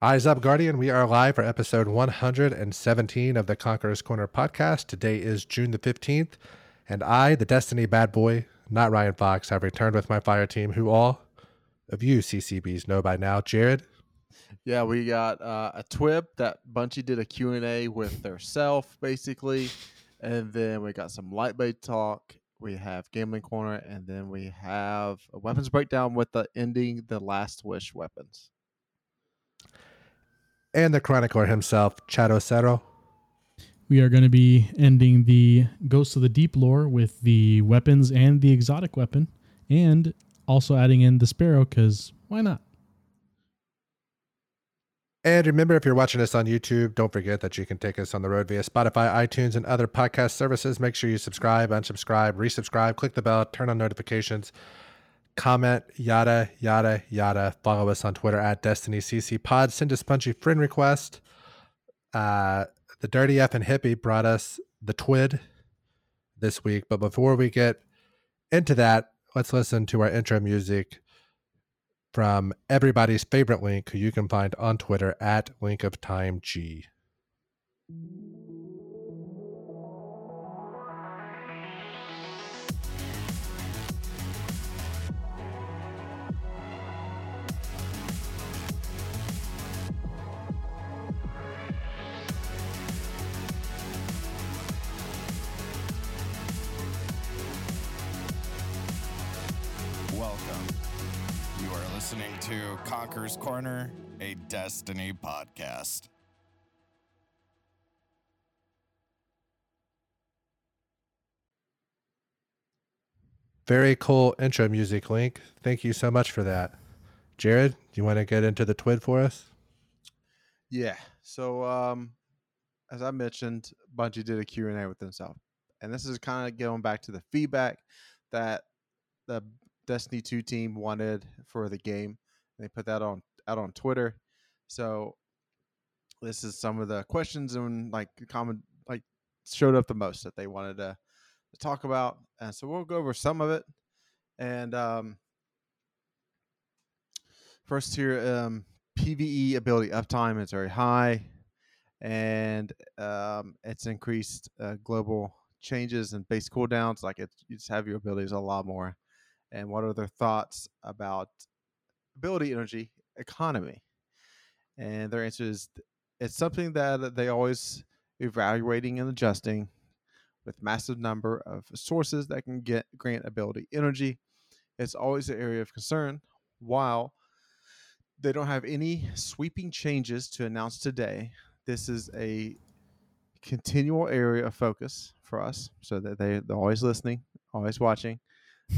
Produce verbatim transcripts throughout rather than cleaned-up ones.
Eyes up, Guardian. We are live for episode one hundred seventeen of the Conqueror's Corner podcast. Today is June the fifteenth, and I, the Destiny bad boy, not Ryan Fox, have returned with my fire team, who all of you C C Bs know by now. Jared? Yeah, we got uh, a TWIB that Bungie did a Q and A with theirself, basically. And then we got some Lightbait talk. We have Gambling Corner, and then we have a weapons breakdown with the ending the Last Wish weapons. And the chronicler himself, Chad Ocero. We are going to be ending the Ghosts of the Deep lore with the weapons and the exotic weapon, and also adding in the Sparrow, because why not? And remember, if you're watching us on YouTube, don't forget that you can take us on the road via Spotify, iTunes, and other podcast services. Make sure you subscribe, unsubscribe, resubscribe, click the bell, turn on notifications, comment, yada, yada, yada. Follow us on Twitter at DestinyCCPod. Send us punchy friend request. Uh, the Dirty F and Hippie brought us the TWID this week. But before we get into that, let's listen to our intro music from everybody's favorite Link, who you can find on Twitter at LinkOfTimeG. Listening to Conqueror's Corner, a Destiny podcast. Very cool intro music, Link. Thank you so much for that. Jared, do you want to get into the TWID for us? Yeah. So, um, as I mentioned, Bungie did a Q and A with himself. And this is kind of going back to the feedback that the Destiny two team wanted for the game. They put that on out on Twitter. So this is some of the questions and like common like showed up the most that they wanted to, to talk about. And so we'll go over some of it. And um, first here, um, PvE ability uptime is very high, and um, it's increased uh, global changes and base cooldowns. Like it, you just have your abilities a lot more. And what are their thoughts about ability energy economy? And their answer is it's something that they always evaluating and adjusting with massive number of sources that can get grant ability energy. It's always an area of concern. While they don't have any sweeping changes to announce today, this is a continual area of focus for us, so that they, they're always listening, always watching.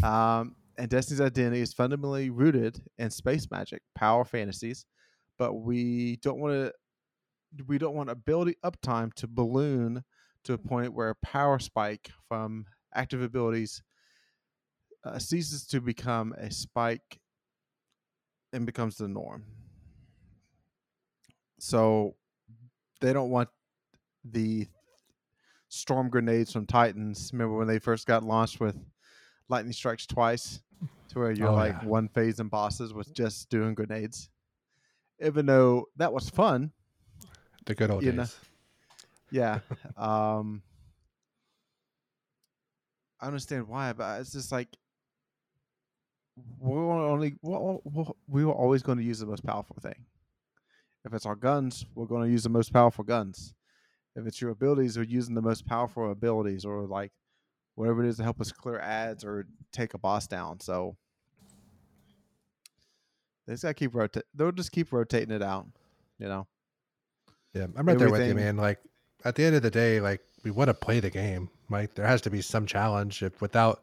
Um, And Destiny's identity is fundamentally rooted in space magic, power fantasies, but we don't want to. We don't want ability uptime to balloon to a point where a power spike from active abilities uh, ceases to become a spike and becomes the norm. So they don't want the storm grenades from Titans. Remember when they first got launched with lightning strikes twice, to where you're oh, like yeah. one phase in bosses with just doing grenades. Even though that was fun. The good old days. Know. Yeah. um, I understand why, but it's just like, we're only, we're, we're, we were always going to use the most powerful thing. If it's our guns, we're going to use the most powerful guns. If it's your abilities, we're using the most powerful abilities, or like, whatever it is to help us clear ads or take a boss down. So they just gotta keep rotate. They'll just keep rotating it out, you know? Yeah. I'm right Everything. there with you, man. Like at the end of the day, like we want to play the game. Like there has to be some challenge. If without,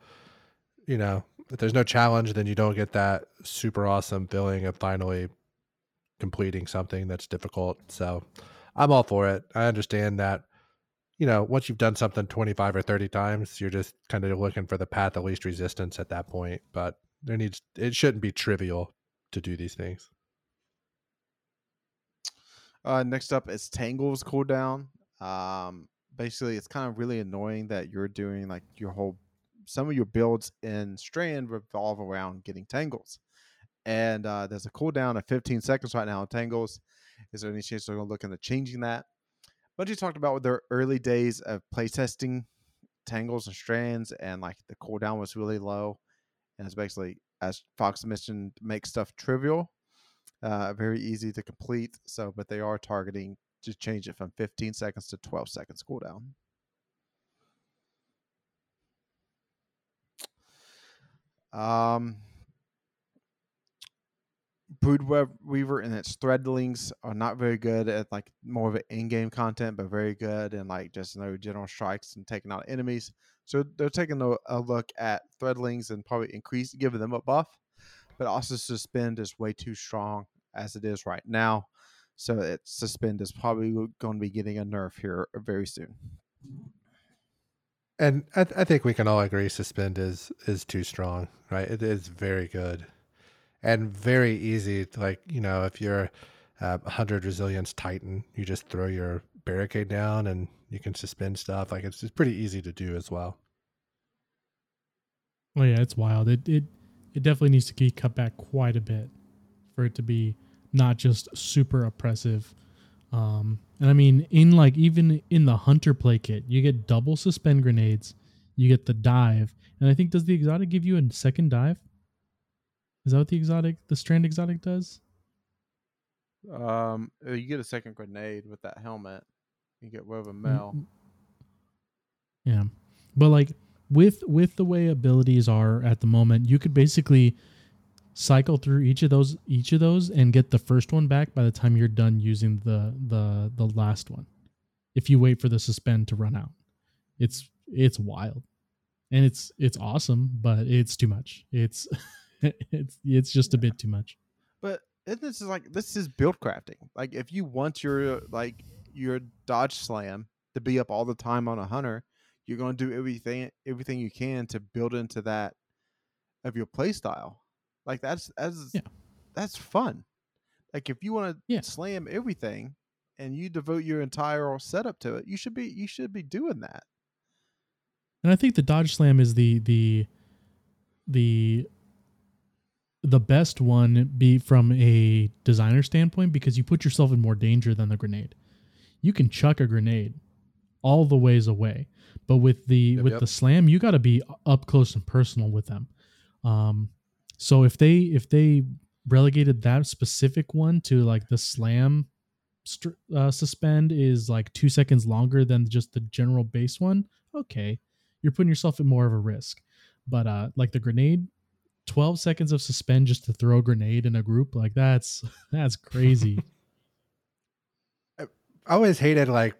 you know, if there's no challenge, then you don't get that super awesome feeling of finally completing something that's difficult. So I'm all for it. I understand that. You know, once you've done something twenty-five or thirty times, you're just kind of looking for the path of least resistance at that point. But there needs, it shouldn't be trivial to do these things. Uh, next up is Tangle's cooldown. Um, basically, it's kind of really annoying that you're doing like your whole, some of your builds in Strand revolve around getting Tangles. And uh, there's a cooldown of fifteen seconds right now on Tangles. Is there any chance they're going to look into changing that? Bungie talked about with their early days of playtesting tangles and strands, and like the cooldown was really low. And it's basically, as Fox mentioned, make stuff trivial, uh, very easy to complete. So, but they are targeting to change it from fifteen seconds to twelve seconds cooldown. Um, Broodweaver and its threadlings are not very good at like more of an in-game content, but very good in like just you know general strikes and taking out enemies. So they're taking a, a look at threadlings and probably increase, giving them a buff, but also suspend is way too strong as it is right now. So it suspend is probably going to be getting a nerf here very soon. And I, th- I think we can all agree suspend is is too strong, right? It is very good. And very easy, like, you know, if you're uh, one hundred Resilience Titan, you just throw your barricade down and you can suspend stuff. Like, it's, it's pretty easy to do as well. Oh, yeah, it's wild. It it it definitely needs to be cut back quite a bit for it to be not just super oppressive. Um, and, I mean, in, like, even in the Hunter play kit, you get double suspend grenades, you get the dive. And I think, does the exotic give you a second dive? Is that what the exotic, the strand exotic does? Um, you get a second grenade with that helmet. You get woven mail. Yeah, but like with with the way abilities are at the moment, you could basically cycle through each of those each of those and get the first one back by the time you're done using the the the last one. If you wait for the suspend to run out, it's it's wild, and it's it's awesome, but it's too much. It's it's it's just a bit too much. But this is like this is build crafting. Like if you want your like your dodge slam to be up all the time on a hunter, you're going to do everything everything you can to build into that of your play style. Like that's as yeah. that's fun. Like if you want to yeah. slam everything and you devote your entire setup to it, you should be you should be doing that. And I think the dodge slam is the the the the best one be from a designer standpoint, because you put yourself in more danger than the grenade. You can chuck a grenade all the ways away, but with the, yep, with yep. the slam, you got to be up close and personal with them. Um, so if they, if they relegated that specific one to like the slam st- uh, suspend is like two seconds longer than just the general base one. Okay. You're putting yourself in more of a risk, but uh, like the grenade, twelve seconds of suspend just to throw a grenade in a group, like that's that's crazy. I always hated, like,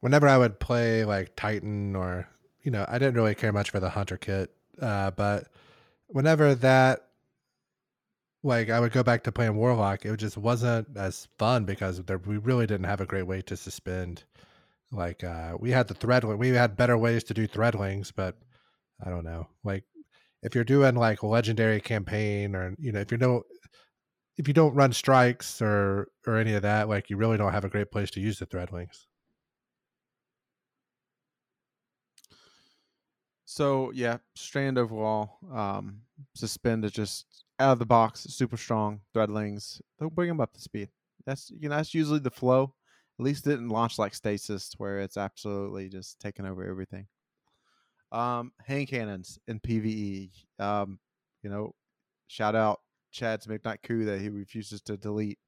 whenever I would play like Titan, or you know, I didn't really care much for the Hunter kit, uh, but whenever that, like, I would go back to playing Warlock, it just wasn't as fun because there, we really didn't have a great way to suspend. Like uh, we had the threadling, we had better ways to do threadlings, but I don't know, like. If you're doing like a legendary campaign, or, you know, if you don't, if you don't run strikes or, or any of that, like you really don't have a great place to use the threadlings. So yeah, strand overall, um, suspend is just out of the box, super strong. Threadlings, they'll bring them up to speed. That's, you know, that's usually the flow. At least it didn't launch like Stasis where it's absolutely just taking over everything. Um, hand cannons in P V E. Um, you know, shout out Chad's midnight coup that he refuses to delete.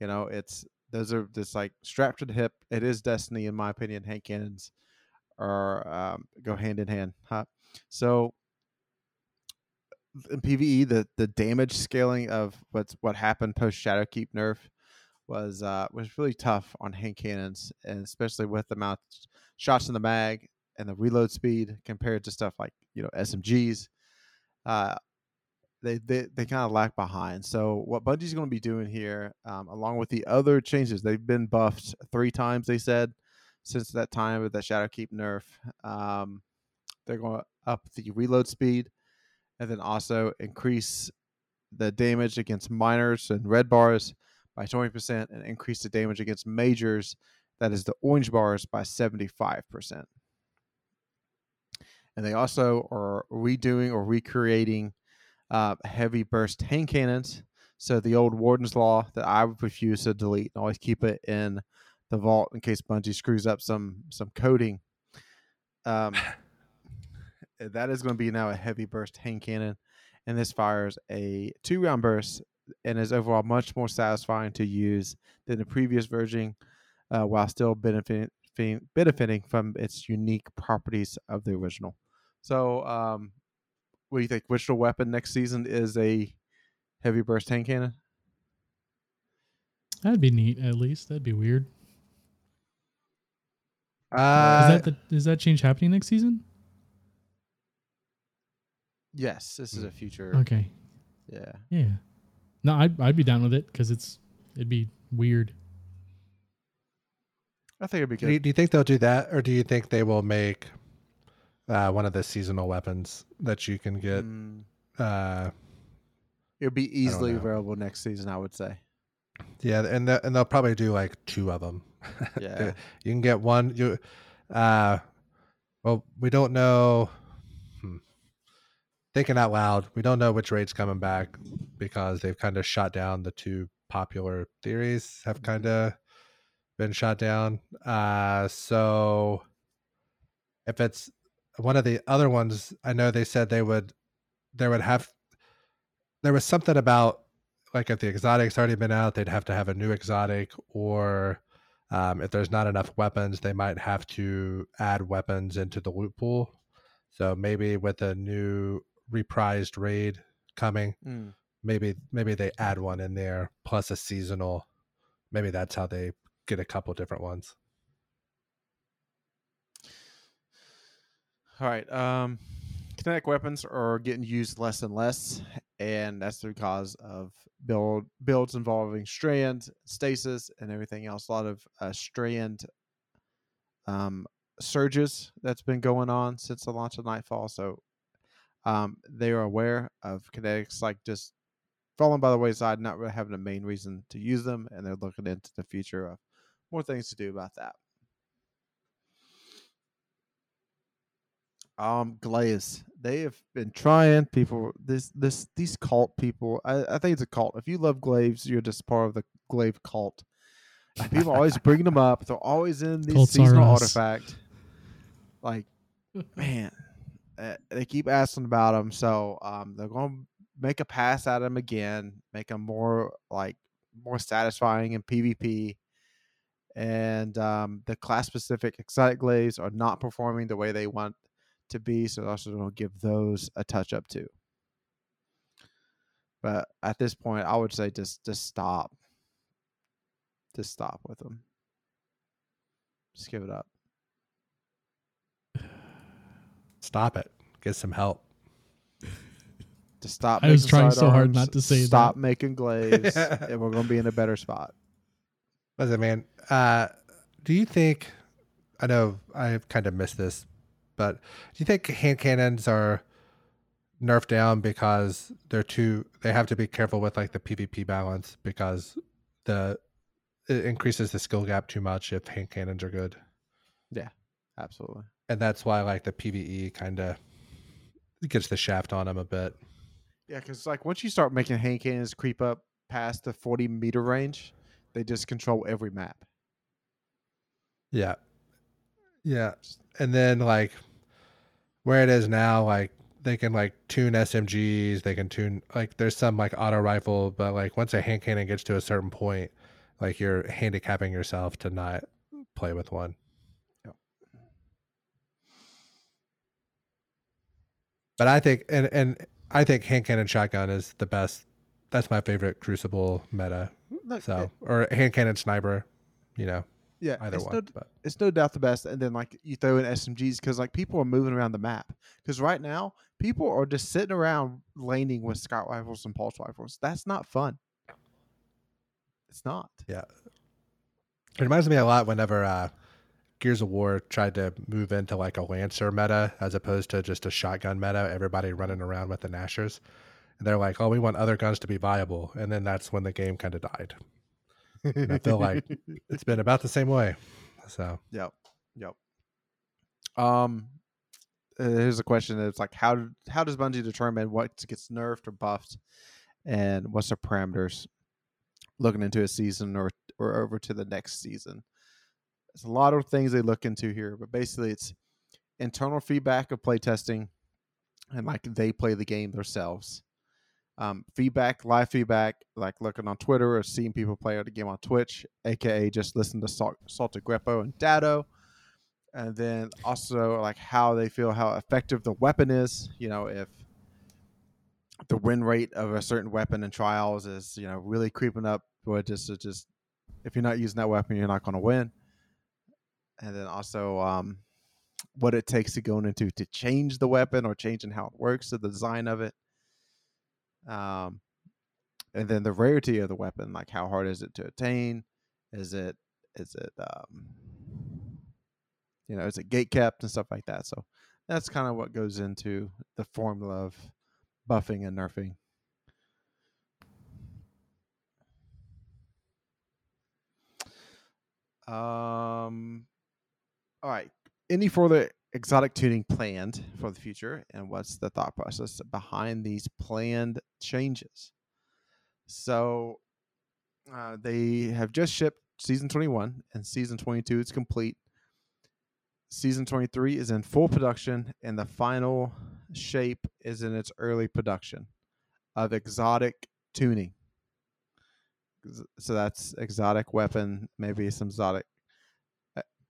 You know, it's those are just like strapped to the hip. It is Destiny, in my opinion. Hand cannons are um, go hand in hand. Huh? So in P V E, the the damage scaling of what's what happened post Shadowkeep nerf was uh, was really tough on hand cannons, and especially with the amount of shots in the mag and the reload speed compared to stuff like, you know, S M Gs, uh, they they, they kind of lag behind. So what Bungie's going to be doing here, um, along with the other changes, they've been buffed three times, they said, since that time with the Shadowkeep nerf. Um, they're going to up the reload speed and then also increase the damage against minors and red bars by twenty percent and increase the damage against majors, that is the orange bars, by seventy-five percent. And they also are redoing or recreating uh, heavy burst hand cannons. So the old Warden's Law that I would refuse to delete and always keep it in the vault in case Bungie screws up some some coding. Um, that is going to be now a heavy burst hand cannon, and this fires a two round burst and is overall much more satisfying to use than the previous version, uh, while still benefiting benefiting from its unique properties of the original. So, um, what do you think? Ritual Weapon next season is a heavy burst hand cannon? That'd be neat, at least. That'd be weird. Uh, is, that the, is that change happening next season? Yes, this is a future. Okay. Yeah. Yeah. No, I'd, I'd be down with it because it's it'd be weird. I think it'd be good. Do you, do you think they'll do that, or do you think they will make uh, one of the seasonal weapons that you can get? Mm. Uh, it'll be easily available next season, I would say. Yeah, and the, and they'll probably do like two of them. Yeah, you can get one. You, uh, well, we don't know. Hmm. Thinking out loud, we don't know which raid's coming back because they've kind of shot down the two popular theories. Have kind of been shot down. Uh, so if it's one of the other ones, I know they said they would. There would have. There was something about. Like if the exotic's already been out, they'd have to have a new exotic, or um, if there's not enough weapons, they might have to add weapons into the loot pool. So maybe with a new reprised raid coming, mm. maybe maybe they add one in there plus a seasonal. Maybe that's how they get a couple different ones. All right. Um, kinetic weapons are getting used less and less, and that's because of build builds involving strand, stasis, and everything else. A lot of uh, strand um, surges that's been going on since the launch of Nightfall. So um, they are aware of kinetics like just falling by the wayside, not really having a main reason to use them, and they're looking into the future of more things to do about that. Um, Glaze. They have been trying people. This this these cult people. I, I think it's a cult. If you love glaives, you're just part of the glaive cult. And people always bring them up. They're always in these Cults seasonal artifacts. Like, man, uh, they keep asking about them. So um, they're going to make a pass at them again. Make them more like more satisfying in PvP. And um, the class specific exotic glaives are not performing the way they want to be, so also don't give those a touch up too. But at this point, I would say just just stop. Just stop with them. Just give it up. Stop it. Get some help. Just stop. I was trying so arms, hard not to say. Stop that. Making glaives, and we're going to be in a better spot. Listen, man. Uh, do you think? I know I've kind of missed this. But do you think hand cannons are nerfed down because they're too? They have to be careful with like the PvP balance because the it increases the skill gap too much if hand cannons are good. Yeah, absolutely. And that's why like the PvE kind of gets the shaft on them a bit. Yeah, because like once you start making hand cannons creep up past the forty meter range, they just control every map. Yeah. Yeah. And then like where it is now, like they can like tune S M Gs, they can tune like there's some like auto rifle, but like once a hand cannon gets to a certain point, like you're handicapping yourself to not play with one. Yeah. But I think and, and I think hand cannon shotgun is the best. That's my favorite Crucible meta. Look, so it, or hand cannon sniper, you know. Yeah, either it's, one, no, but. It's no doubt the best. And then, like, you throw in S M Gs because, like, people are moving around the map. Because right now, people are just sitting around laning with scout rifles and pulse rifles. That's not fun. It's not. Yeah. It reminds me a lot whenever uh, Gears of War tried to move into, like, a Lancer meta as opposed to just a shotgun meta, everybody running around with the Nashers. And they're like, oh, we want other guns to be viable. And then that's when the game kind of died. And I feel like it's been about the same way. So yep, yep. Um, here's a question: It's like how how does Bungie determine what gets nerfed or buffed and what's the parameters looking into a season or or over to the next season. There's a lot of things they look into here, but basically it's internal feedback of play testing and like they play the game themselves. Um, feedback, live feedback, like looking on Twitter or seeing people play out the game on Twitch, aka just listen to Salt, Salta Grepo and Dado. And then also like how they feel, how effective the weapon is. You know, if the win rate of a certain weapon in trials is, you know, really creeping up, or just it just if you're not using that weapon, you're not going to win. And then also um, what it takes to go into to change the weapon or changing how it works, the design of it. Um, and then the rarity of the weapon, like how hard is it to attain? Is it, is it, um, you know, is it gate kept and stuff like that? So that's kind of what goes into the formula of buffing and nerfing. Um, all right. Any further exotic tuning planned for the future, and what's the thought process behind these planned changes? So uh, they have just shipped season twenty-one, and season twenty-two is complete. Season twenty-three is in full production, and the final shape is in its early production of exotic tuning. So that's exotic weapon, maybe some exotic,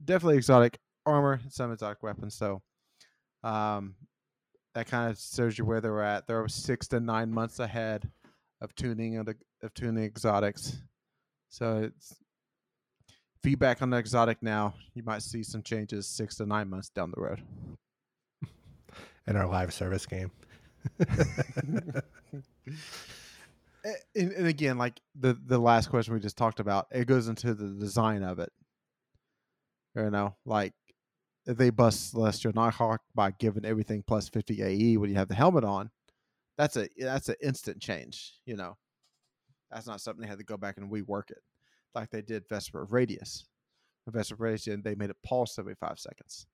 definitely exotic armor, some exotic weapons. So um, that kind of shows you where they're at. They're six to nine months ahead of tuning of, the, of tuning exotics. So it's feedback on the exotic now. You might see some changes six to nine months down the road. In our live service game. and, and again, like the, the last question we just talked about, it goes into the design of it. You know, like, if they bust Celestial Nighthawk by giving everything plus fifty A E when you have the helmet on, that's a that's an instant change. You know, that's not something they had to go back and rework it, like they did Vesper Radius. With Vesper Radius, they made it pause every five seconds.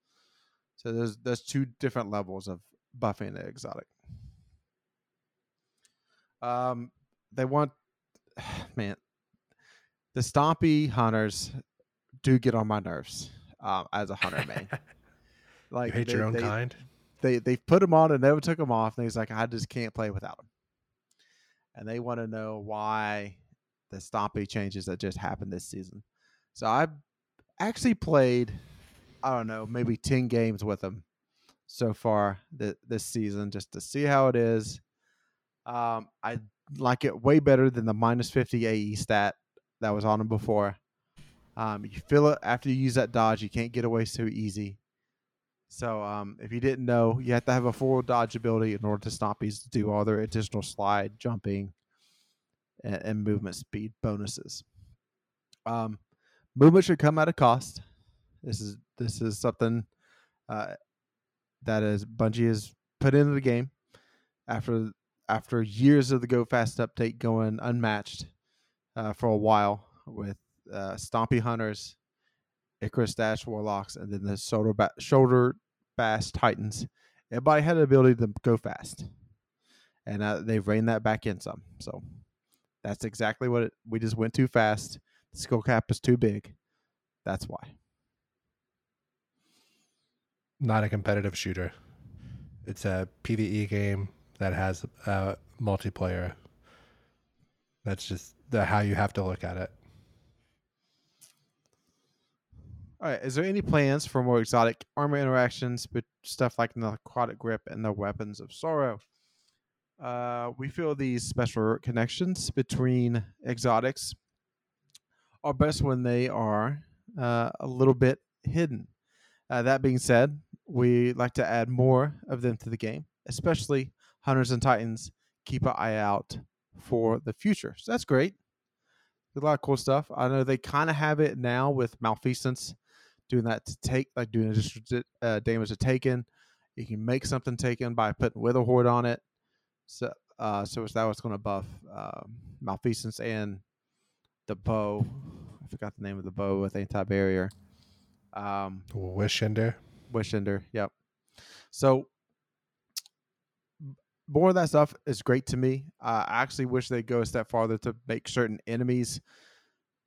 So there's there's two different levels of buffing the exotic. Um, they want, man, the Stompy hunters do get on my nerves um, as a hunter main. Like, you hate they, your own they, kind? They they put them on and never took them off, and he's like, I just can't play without them. And they want to know why the Stompy changes that just happened this season. So I've actually played, I don't know, maybe ten games with them so far th- this season just to see how it is. Um, I like it way better than the minus fifty A E stat that was on them before. Um, you feel it after you use that dodge. You can't get away so easy. So um, if you didn't know, you have to have a full dodge ability in order to Stompies to do all their additional slide, jumping, and, and movement speed bonuses. Um, movement should come at a cost. This is this is something uh, that is Bungie has put into the game after after years of the Go Fast update going unmatched uh, for a while with. Uh, Stompy Hunters, Icarus Dash Warlocks, and then the shoulder ba- shoulder fast Titans. Everybody had the ability to go fast, and uh, they've reined that back in some. So that's exactly what it, we just went too fast. The skill cap is too big. That's why. Not a competitive shooter. It's a PvE game that has uh, multiplayer. That's just the how you have to look at it. All right, is there any plans for more exotic armor interactions with stuff like the Necrotic Grip and the Weapons of Sorrow? Uh, we feel these special connections between exotics are best when they are uh, a little bit hidden. Uh, that being said, we like to add more of them to the game, especially Hunters and Titans. Keep an eye out for the future. So that's great. There's a lot of cool stuff. I know they kind of have it now with Malfeasance. Doing that to take, like doing additional uh, damage to Taken. You can make something Taken by putting Wither Horde on it. So, uh, so that was going to buff uh, Malfeasance and the bow. I forgot the name of the bow with anti-barrier. Um, Wishender. Wishender, yep. So more of that stuff is great to me. Uh, I actually wish they'd go a step farther to make certain enemies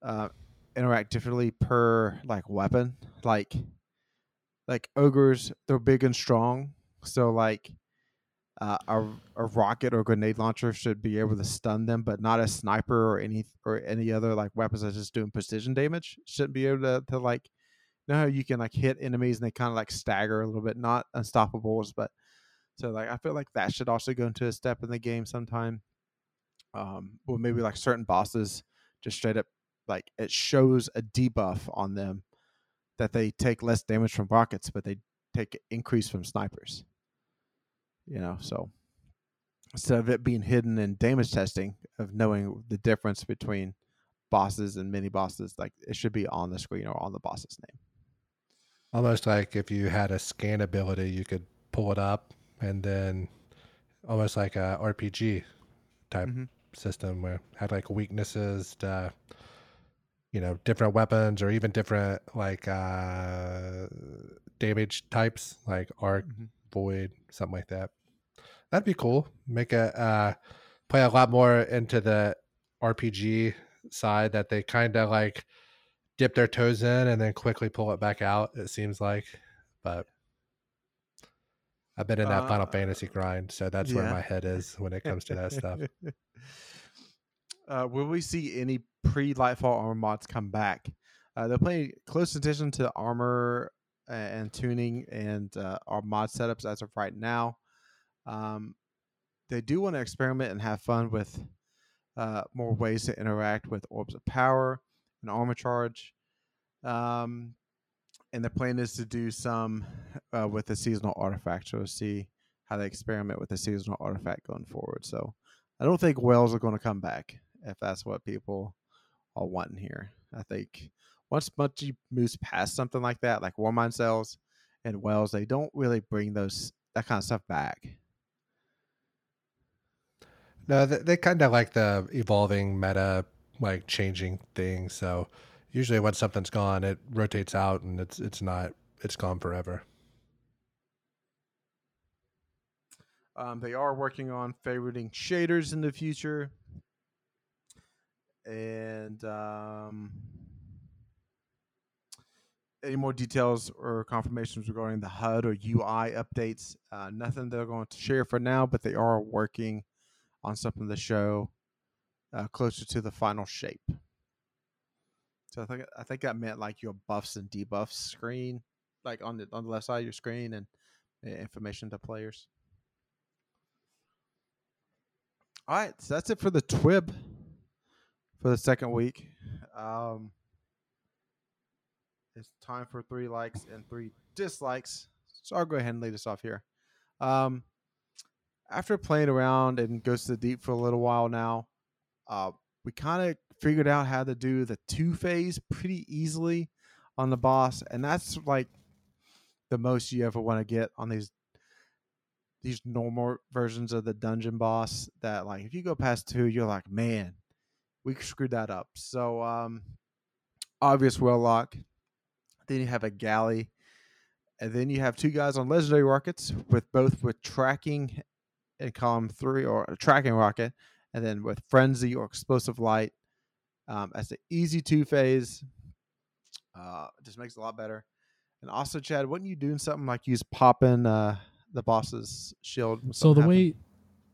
uh, interact differently per like weapon. Like, like ogres, they're big and strong. So like uh, a a rocket or grenade launcher should be able to stun them, but not a sniper or any or any other like weapons that's just doing precision damage shouldn't be able to, to like. You know how you can like hit enemies and they kind of like stagger a little bit, not unstoppables, but so like I feel like that should also go into a step in the game sometime. Um, or maybe like certain bosses just straight up like it shows a debuff on them that they take less damage from rockets, but they take an increase from snipers. You know, so instead of it being hidden in damage testing of knowing the difference between bosses and mini bosses, like it should be on the screen or on the boss's name. Almost like if you had a scan ability, you could pull it up, and then almost like a R P G type mm-hmm. system where it had like weaknesses to, you know, different weapons or even different like uh, damage types like arc, mm-hmm. void, something like that. That'd be cool. Make a uh, play a lot more into the R P G side that they kind of like dip their toes in and then quickly pull it back out, it seems like. But I've been in that uh, Final Fantasy grind, so that's yeah. where my head is when it comes to that stuff. Uh, will we see any pre-Lightfall armor mods come back? Uh, they're paying close attention to armor and tuning and uh, our mod setups as of right now. Um, they do want to experiment and have fun with uh, more ways to interact with Orbs of Power and Armor Charge. Um, and the plan is to do some uh, with the Seasonal Artifact. So we'll see how they experiment with the Seasonal Artifact going forward. So I don't think whales are going to come back if that's what people are wanting here. I think once Bungie moves past something like that, like Warmind Cells and whales, they don't really bring those that kind of stuff back. No, they, they kind of like the evolving meta, like changing things. So usually when something's gone, it rotates out and it's it's not, it's gone forever. Um, they are working on favoriting shaders in the future. And um, any more details or confirmations regarding the H U D or U I updates? Uh, nothing they're going to share for now, but they are working on something to show uh, closer to the final shape. So I think I think that meant like your buffs and debuffs screen, like on the on the left side of your screen, and uh, information to players. All right, so that's it for the TWIB for the second week. Um, it's time for three likes and three dislikes. So I'll go ahead and lead us off here. Um, After playing around and Ghost of the Deep for a little while now, uh, we kind of figured out how to do the two phase pretty easily on the boss, and that's like the most you ever want to get on these these normal versions of the dungeon boss. That like if you go past two, you're like, man, we screwed that up. So um, obvious well lock. Then you have a galley, and then you have two guys on legendary rockets with both with tracking. In column three or a tracking rocket, and then with frenzy or explosive light um, as an easy two phase, uh, just makes it a lot better. And also, Chad, wouldn't you do something like you just popping uh, the boss's shield? So the happened? way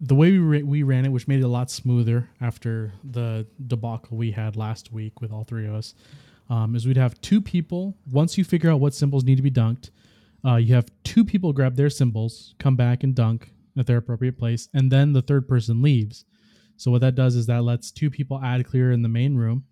the way we ra- we ran it, which made it a lot smoother after the debacle we had last week with all three of us, um, is we'd have two people. Once you figure out what symbols need to be dunked, uh, you have two people grab their symbols, come back and dunk at their appropriate place, and then the third person leaves. So what that does is that lets two people ad clear in the main room,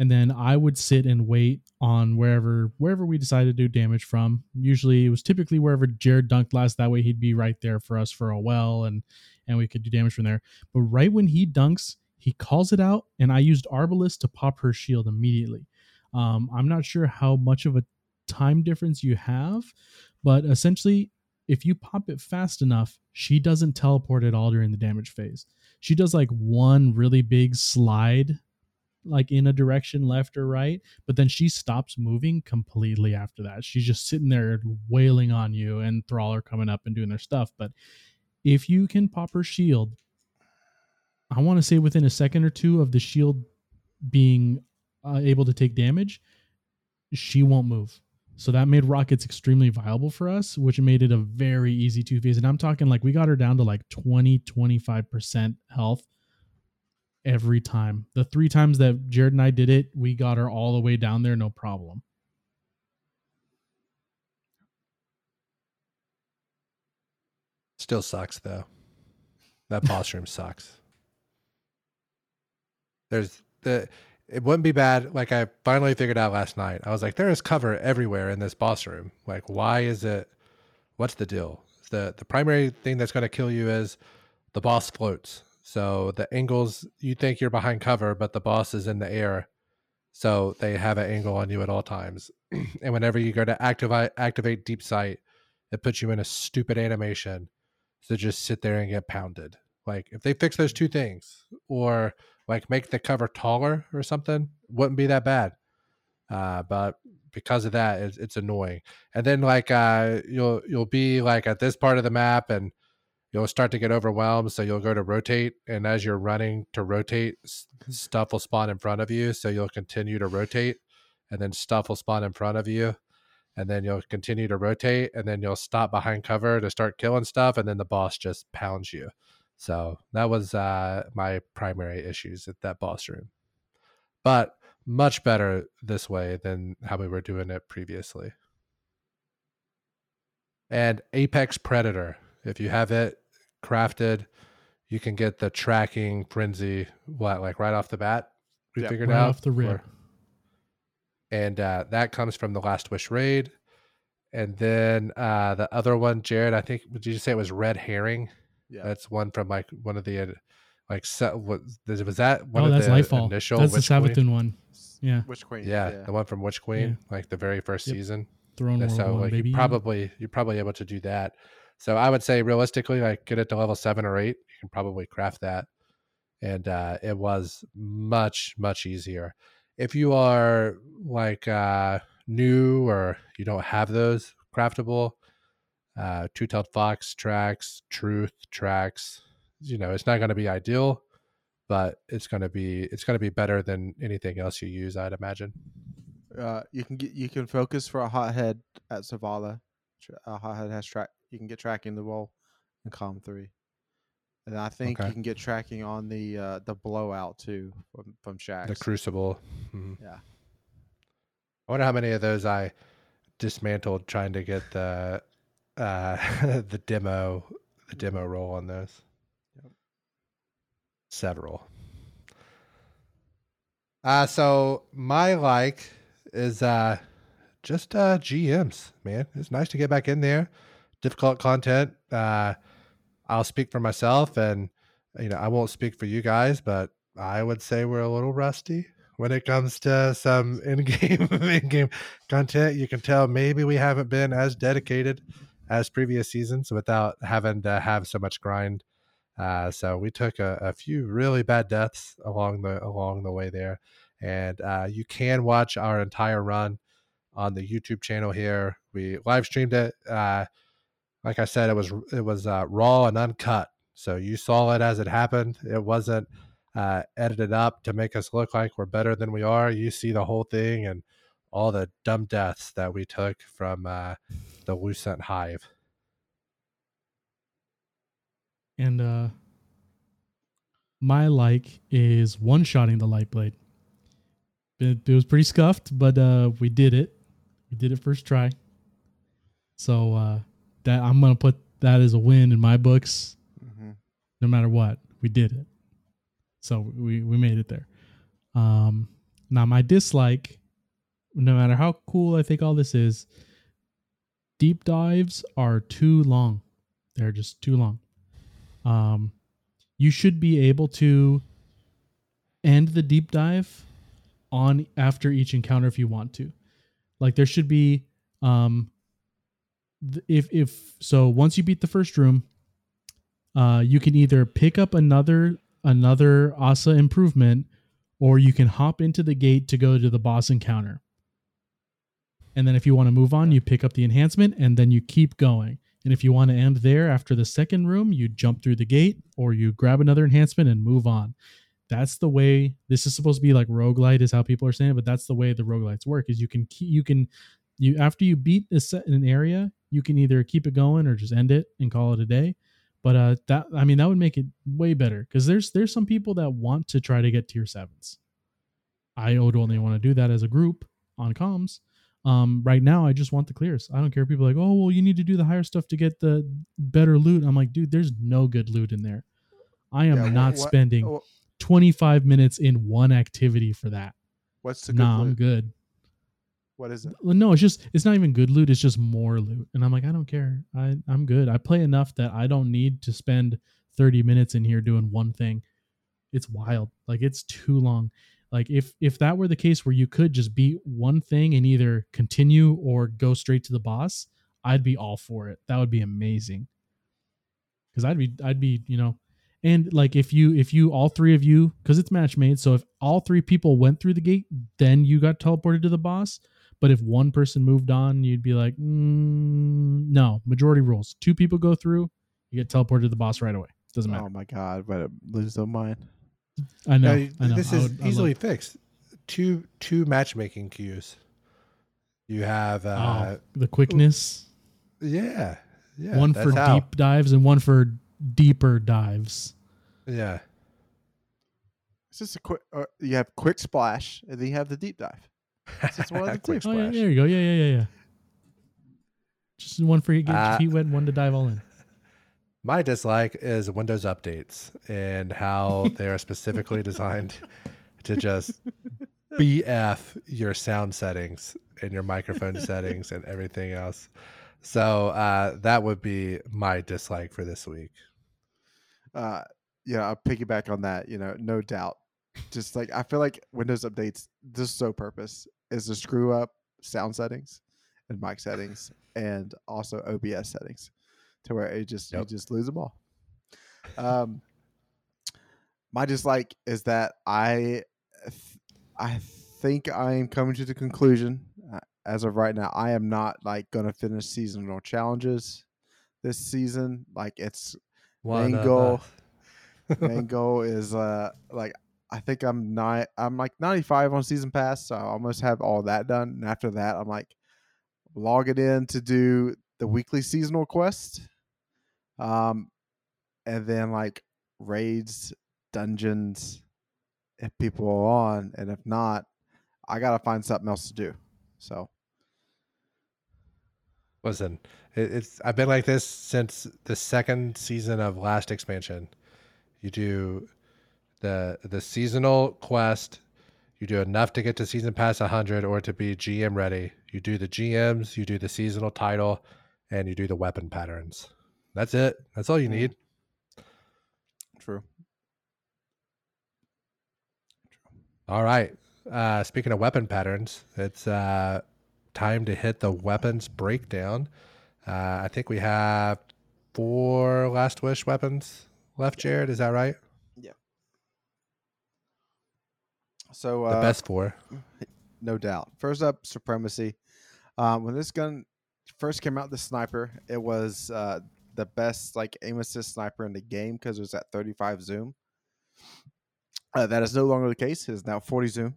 and then I would sit and wait on wherever wherever we decided to do damage from. Usually it was typically wherever Jared dunked last. That way he'd be right there for us for a well, and and we could do damage from there. But right when he dunks, he calls it out, and I used Arbalest to pop her shield immediately. Um, I'm not sure how much of a time difference you have, but essentially, if you pop it fast enough, she doesn't teleport at all during the damage phase. She does like one really big slide, like in a direction left or right, but then she stops moving completely after that. She's just sitting there wailing on you, and Thrall are coming up and doing their stuff. But If you can pop her shield, I want to say within a second or two of the shield being uh, able to take damage, she won't move. So that made rockets extremely viable for us, which made it a very easy two-phase. And I'm talking like we got her down to like twenty, twenty-five percent health every time. The three times that Jared and I did it, we got her all the way down there, no problem. Still sucks, though. That boss room sucks. There's the... It wouldn't be bad. Like, I finally figured out last night. I was like, there is cover everywhere in this boss room. Like, why is it? What's the deal? The the primary thing that's going to kill you is the boss floats. So the angles, you think you're behind cover, but the boss is in the air. So they have an angle on you at all times. And whenever you go to activate activate deep sight, it puts you in a stupid animation. So just sit there and get pounded. Like, if they fix those two things, or like make the cover taller or something, wouldn't be that bad. Uh, but because of that, it's, it's annoying. And then like uh, you'll you'll be like at this part of the map, and you'll start to get overwhelmed. So you'll go to rotate, and as you're running to rotate, stuff will spawn in front of you. So you'll continue to rotate, and then stuff will spawn in front of you, and then you'll continue to rotate, and then you'll stop behind cover to start killing stuff, and then the boss just pounds you. So that was uh, my primary issues at that boss room, but much better this way than how we were doing it previously. And Apex Predator, if you have it crafted, you can get the tracking frenzy. What, like right off the bat? We yeah, figured right out off the rip. Or, and uh, that comes from the Last Wish raid, and then uh, the other one, Jared. I think did you say it was Red Herring? Yeah, that's one from like one of the like what was that one oh, of that's the Lightfall. Initial that's Witch the Savathun Queen? One. Yeah, Witch Queen. Yeah, yeah, the one from Witch Queen, yeah. Like the very first yep. season. Throne World so, one, like, baby. You probably you're probably able to do that. So I would say realistically, like get it to level seven or eight, you can probably craft that, and uh, it was much much easier. If you are like uh, new or you don't have those craftable. Uh, Two-tailed fox tracks, truth tracks. You know, it's not going to be ideal, but it's going to be it's going to be better than anything else you use, I'd imagine. Uh, you can get you can focus for a hothead at Zavala. A hothead has track. You can get tracking the wall in column three, and I think okay. you can get tracking on the uh, the blowout too from, from Shax. The Crucible. Mm-hmm. Yeah. I wonder how many of those I dismantled trying to get the. Uh, the demo, the demo roll on this. Yep. Several. Uh, so my like is uh, just uh, G Ms, man. It's nice to get back in there. Difficult content. Uh, I'll speak for myself, and you know I won't speak for you guys, but I would say we're a little rusty when it comes to some in-game in-game content. You can tell maybe we haven't been as dedicated as previous seasons without having to have so much grind. Uh, so we took a, a few really bad deaths along the along the way there. And uh, you can watch our entire run on the YouTube channel here. We live streamed it. Uh, like I said, it was it was uh, raw and uncut. So you saw it as it happened. It wasn't uh, edited up to make us look like we're better than we are. You see the whole thing and all the dumb deaths that we took from... Uh, the Lucent Hive. And uh my like is one-shotting the light blade. It, it was pretty scuffed, but uh we did it. We did it first try. So uh that I'm gonna put that as a win in my books. Mm-hmm. No matter what, we did it. So we we made it there. Um now my dislike, no matter how cool I think all this is, deep dives are too long. They're just too long. Um, you should be able to end the deep dive on after each encounter if you want to. Like there should be, um, if if so, once you beat the first room, uh, you can either pick up another another Asa improvement, or you can hop into the gate to go to the boss encounter. And then if you want to move on, you pick up the enhancement and then you keep going. And if you want to end there after the second room, you jump through the gate or you grab another enhancement and move on. That's the way this is supposed to be, like roguelite is how people are saying it, but that's the way the roguelites work is you can, you can, you, after you beat a set in an area, you can either keep it going or just end it and call it a day. But uh, that, I mean, that would make it way better because there's, there's some people that want to try to get tier sevens. I would only want to do that as a group on comms. Um, right now, I just want the clears. I don't care. People are like, oh, well, you need to do the higher stuff to get the better loot. I'm like, dude, there's no good loot in there. I am yeah, not what, spending what, twenty-five minutes in one activity for that. What's the good nah, loot? I'm good. What is it? No, it's just, it's not even good loot. It's just more loot. And I'm like, I don't care. I, I'm good. I play enough that I don't need to spend thirty minutes in here doing one thing. It's wild. Like, it's too long. Like if, if that were the case where you could just beat one thing and either continue or go straight to the boss, I'd be all for it. That would be amazing. Cause I'd be, I'd be, you know, and like, if you, if you, all three of you, cause it's match made. So if all three people went through the gate, then you got teleported to the boss. But if one person moved on, you'd be like, mm, no, majority rules. Two people go through, you get teleported to the boss right away. Doesn't matter. Oh my God. But it lives on mine. I know, now, I know. This I would, is easily fixed. Two two matchmaking queues. You have uh, oh, the quickness. Yeah, yeah. One for how. deep dives and one for deeper dives. Yeah. It's just a quick. Uh, you have quick splash, and then you have the deep dive. It's just one of the quick splash. Oh, yeah, there you go. Yeah, yeah, yeah, yeah. Just one for you to get uh, your feet wet, and one to dive all in. My dislike is Windows updates and how they are specifically designed to just B F your sound settings and your microphone settings and everything else. So uh, that would be my dislike for this week. Uh, yeah, I'll piggyback on that. You know, no doubt. Just like I feel like Windows updates, the sole purpose is to screw up sound settings and mic settings and also O B S settings. To where it just yep. you just lose them all. Um, my dislike is that I, th- I think I am coming to the conclusion uh, as of right now. I am not like going to finish seasonal challenges this season. Like it's main goal. Main goal is uh like I think I'm not. I'm like ninety-five on season pass, so I almost have all that done. And after that, I'm like log it in to do the weekly seasonal quest. Um, and then like raids, dungeons, if people are on, and if not, I gotta find something else to do. So, listen, it, it's I've been like this since the second season of last expansion. You do the the seasonal quest. You do enough to get to season pass one hundred or to be G M ready. You do the G Ms. You do the seasonal title. And you do the weapon patterns. That's it. That's all you need. True. True. All right. Uh, speaking of weapon patterns, it's uh, time to hit the weapons breakdown. Uh, I think we have four Last Wish weapons left, Jared. Is that right? Yeah. So uh, the best four. No doubt. First up, Supremacy. Um, when this gun first came out, the sniper, it was uh the best like aim assist sniper in the game because it was at thirty-five zoom. Uh, that is no longer the case. It is now forty zoom,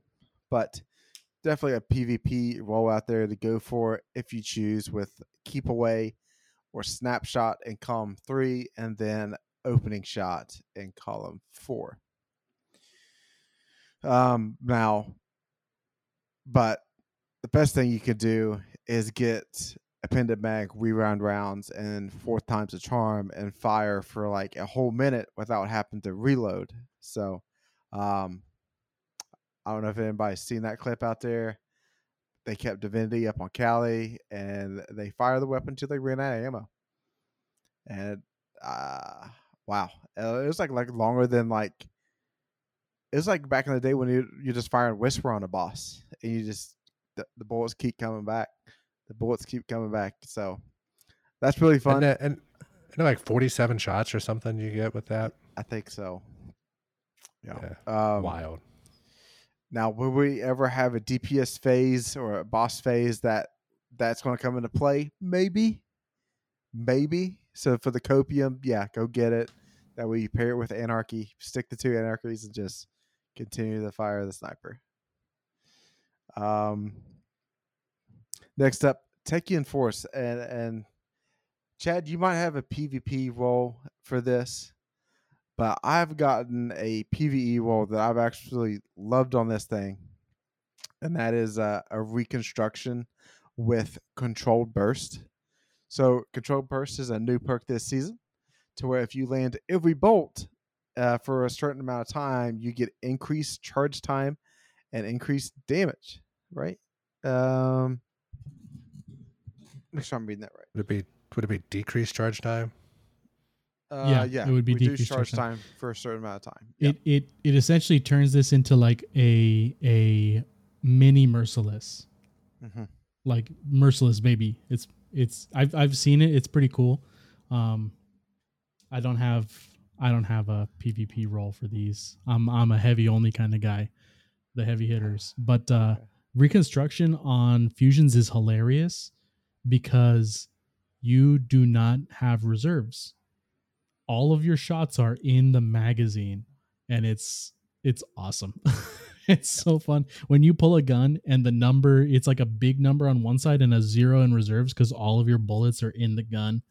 but definitely a PvP role out there to go for if you choose, with keep away or snapshot in column three and then opening shot in column four. Um now but the best thing you could do is get appended mag, reround rounds, and fourth time's a charm, and fire for like a whole minute without having to reload. So um, I don't know if anybody's seen that clip out there. They kept Divinity up on Cali, and they fire the weapon till they ran out of ammo. And uh, wow, it was like like longer than like it was like back in the day when you you just firing Whisper on a boss, and you just the, the bullets keep coming back. The bullets keep coming back, so that's really fun. And, and, and like forty-seven shots or something you get with that. I think so. Yeah, yeah. Um, wild. Now, will we ever have a D P S phase or a boss phase that that's going to come into play? Maybe, maybe. So for the copium, yeah, go get it. That way you pair it with anarchy, stick the two anarchies, and just continue to fire the sniper. Um, next up, Tekken Force, and and Chad, you might have a PvP role for this, but I've gotten a PvE role that I've actually loved on this thing, and that is a, a reconstruction with Controlled Burst. So Controlled Burst is a new perk this season, to where if you land every bolt uh, for a certain amount of time, you get increased charge time and increased damage, right? Um, make sure I'm reading that right. Would it be would it be decreased charge time? Uh, yeah, yeah, it would be reduced decreased charge time. time for a certain amount of time. It yeah. it it essentially turns this into like a a mini merciless, mm-hmm. like merciless baby. It's it's I've I've seen it. It's pretty cool. Um, I don't have I don't have a PvP role for these. I'm I'm a heavy only kind of guy. The heavy hitters, but uh, reconstruction on fusions is hilarious because you do not have reserves. All of your shots are in the magazine, and it's it's awesome. It's so fun when you pull a gun and the number, it's like a big number on one side and a zero in reserves because all of your bullets are in the gun.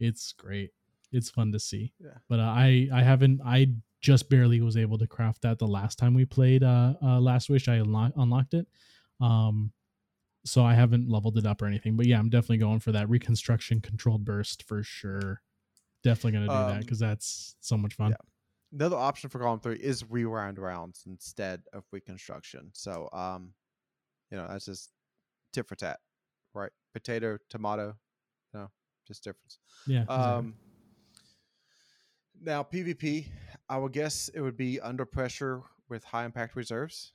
It's great. It's fun to see. Yeah. But uh, I I haven't I. just barely was able to craft that the last time we played uh, uh Last Wish. I unlo- unlocked it. Um, so I haven't leveled it up or anything, but yeah, I'm definitely going for that reconstruction Controlled Burst for sure. Definitely going to do um, that. Cause that's so much fun. Yeah. Another option for column three is rewind rounds instead of reconstruction. So, um, you know, that's just tit for tat, right? Potato, tomato, no, just difference. Yeah. Um, exactly. Now, PvP, I would guess it would be under pressure with high impact reserves.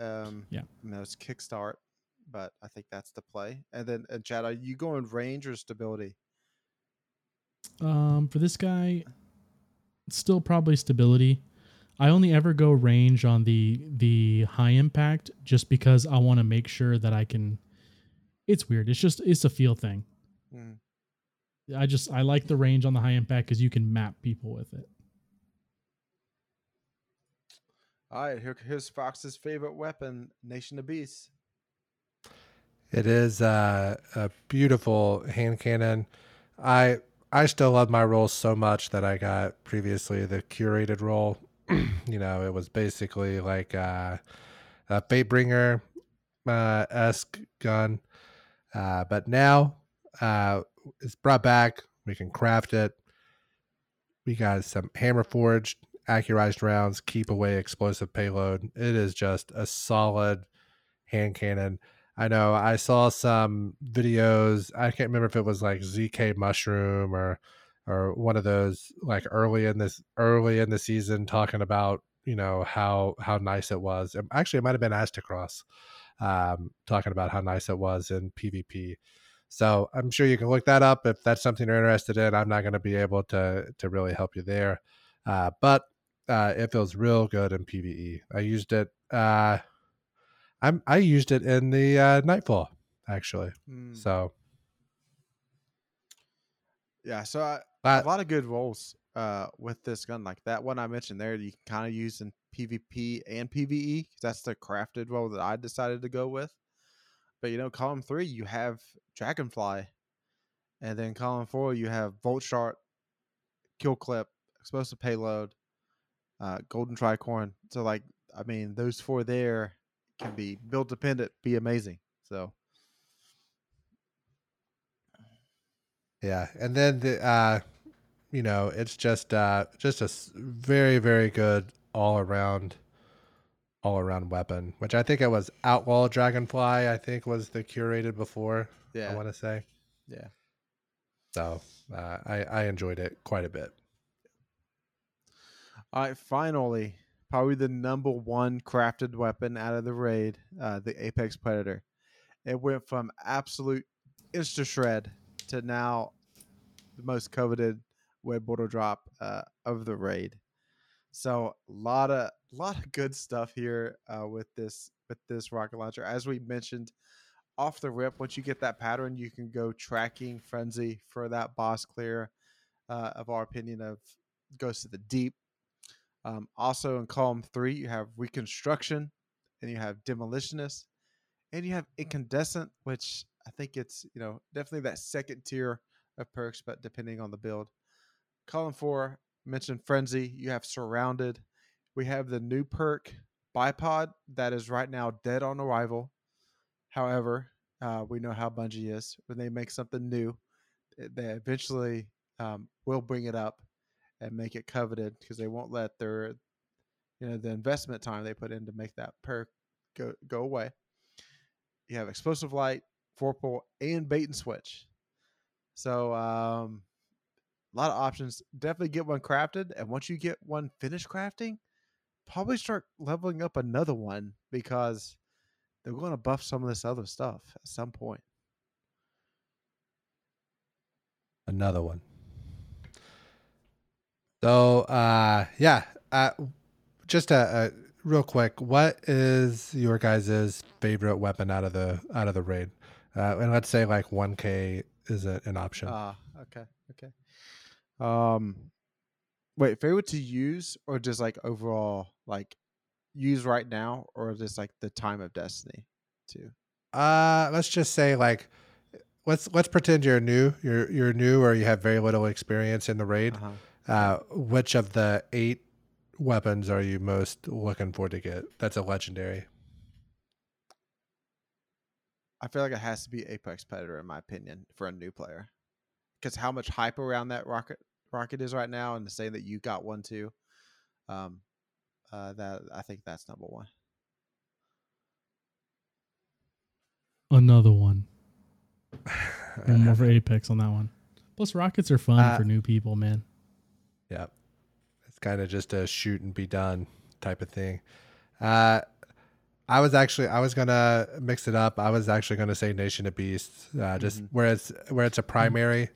Um, yeah. I mean, it's Kickstart, but I think that's the play. And then, and Chad, are you going range or stability? Um, for this guy, still probably stability. I only ever go range on the the high impact just because I want to make sure that I can... It's weird. It's just, it's a feel thing. Mm. I just, I like the range on the high impact because you can map people with it. All right, here, here's Fox's favorite weapon, Nation of Beasts. It is uh, a beautiful hand cannon. I I still love my role so much that I got previously the curated role. You know, it was basically like uh, a Baitbringer-esque gun. Uh, but now, uh, it's brought back. We can craft it. We got some hammer forged, accurized rounds, keep away explosive payload. It is just a solid hand cannon. I know I saw some videos. I can't remember if it was like Z K Mushroom or or one of those like early in this early in the season talking about, you know, how how nice it was. Actually, it might have been Astacross um, talking about how nice it was in PvP. So I'm sure you can look that up if that's something you're interested in. I'm not going to be able to to really help you there. Uh, but uh, it feels real good in PvE. I used it. Uh, I'm I used it in the uh, Nightfall, actually. Mm. So. Yeah, so I, but, a lot of good roles uh, with this gun. Like that one I mentioned there, you can kind of use in PvP and PvE. That's the crafted role that I decided to go with. But, you know, column three, you have Dragonfly. And then column four, you have Volt Shard, Kill Clip, Explosive Payload, uh, Golden Tricorn. So, like, I mean, those four there can be build dependent, be amazing. So, yeah. And then, the uh, you know, it's just uh, just a very, very good all around. all around weapon, which I think it was Outlaw Dragonfly, I think was the curated before. Yeah. I want to say. Yeah. So uh, I, I enjoyed it quite a bit. All right. Finally, probably the number one crafted weapon out of the raid, uh, the Apex Predator. It went from absolute insta shred to now the most coveted web border drop uh, of the raid. So a lot of lot of good stuff here uh, with this with this rocket launcher. As we mentioned, off the rip, once you get that pattern, you can go tracking frenzy for that boss clear uh, of our opinion of goes to the deep. Um, also in column three, you have reconstruction and you have demolitionist and you have incandescent, which I think it's, you know, definitely that second tier of perks, but depending on the build. Column four, mentioned frenzy. You have surrounded. We have the new perk bipod that is right now dead on arrival. However, uh, we know how Bungie is. When they make something new, they eventually um, will bring it up and make it coveted, because they won't let their, you know, the investment time they put in to make that perk go, go away. You have explosive light, vorpal, and bait and switch. So um, a lot of options. Definitely get one crafted. And once you get one finished crafting, probably start leveling up another one, because they're going to buff some of this other stuff at some point. Another one. So, uh, yeah, uh, just a, a real quick, what is your guys' favorite weapon out of the, out of the raid? Uh, and let's say like one K is a, an option. Ah, uh, okay. Okay. Um, wait, favorite to use, or just like overall, like use right now, or just like the time of Destiny too? Uh, let's just say like, let's, let's pretend you're new, you're, you're new, or you have very little experience in the raid. Uh-huh. Uh, which of the eight weapons are you most looking for to get? That's a legendary. I feel like it has to be Apex Predator, in my opinion, for a new player, because how much hype around that rocket rocket is right now, and to say that you got one too, um, uh, that I think that's number one. Another one. I'm more for Apex on that one. Plus, rockets are fun uh, for new people, man. Yeah, it's kind of just a shoot and be done type of thing. Uh, I was actually I was gonna mix it up. I was actually gonna say Nation of Beasts, uh, just mm-hmm. where it's where it's a primary.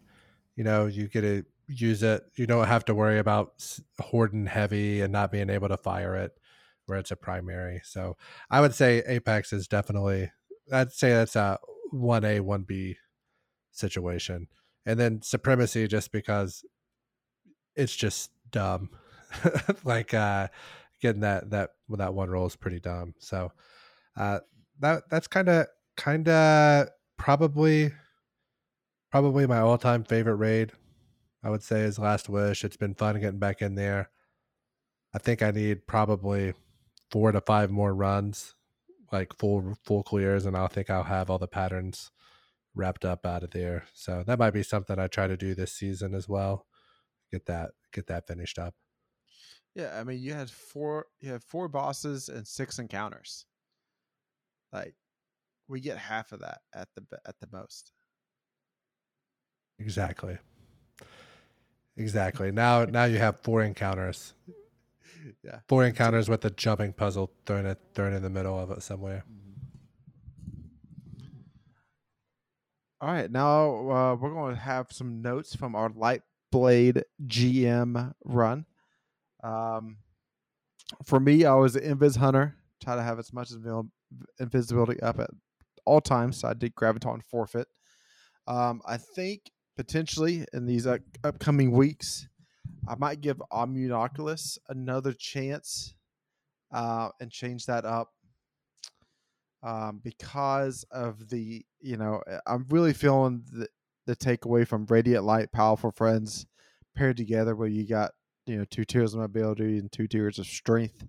You know, you get to use it. You don't have to worry about hoarding heavy and not being able to fire it where it's a primary. So I would say Apex is definitely. I'd say that's a one A one B situation, and then Supremacy just because. It's just dumb. Like uh, getting that that that one roll is pretty dumb. So uh, that that's kind of kind of probably probably my all time favorite raid. I would say is Last Wish. It's been fun getting back in there. I think I need probably four to five more runs, like full full clears, and I think I'll have all the patterns wrapped up out of there. So that might be something I try to do this season as well. Get that, get that finished up. Yeah, I mean, you had four, you had four bosses and six encounters. Like, we get half of that at the at the most. Exactly. Exactly. Now, now you have four encounters. Yeah. Four encounters with a jumping puzzle thrown at, thrown in the middle of it somewhere. All right, now uh, we're going to have some notes from our light. Blade G M run. Um, for me, I was an Invis Hunter. Try to have as much invisibility up at all times. So I did Graviton forfeit. Um, I think potentially in these uh, upcoming weeks, I might give Omnioculus another chance uh, and change that up um, because of the, you know, I'm really feeling the the takeaway from Radiant Light, Powerful Friends paired together where you got, you know, two tiers of mobility and two tiers of strength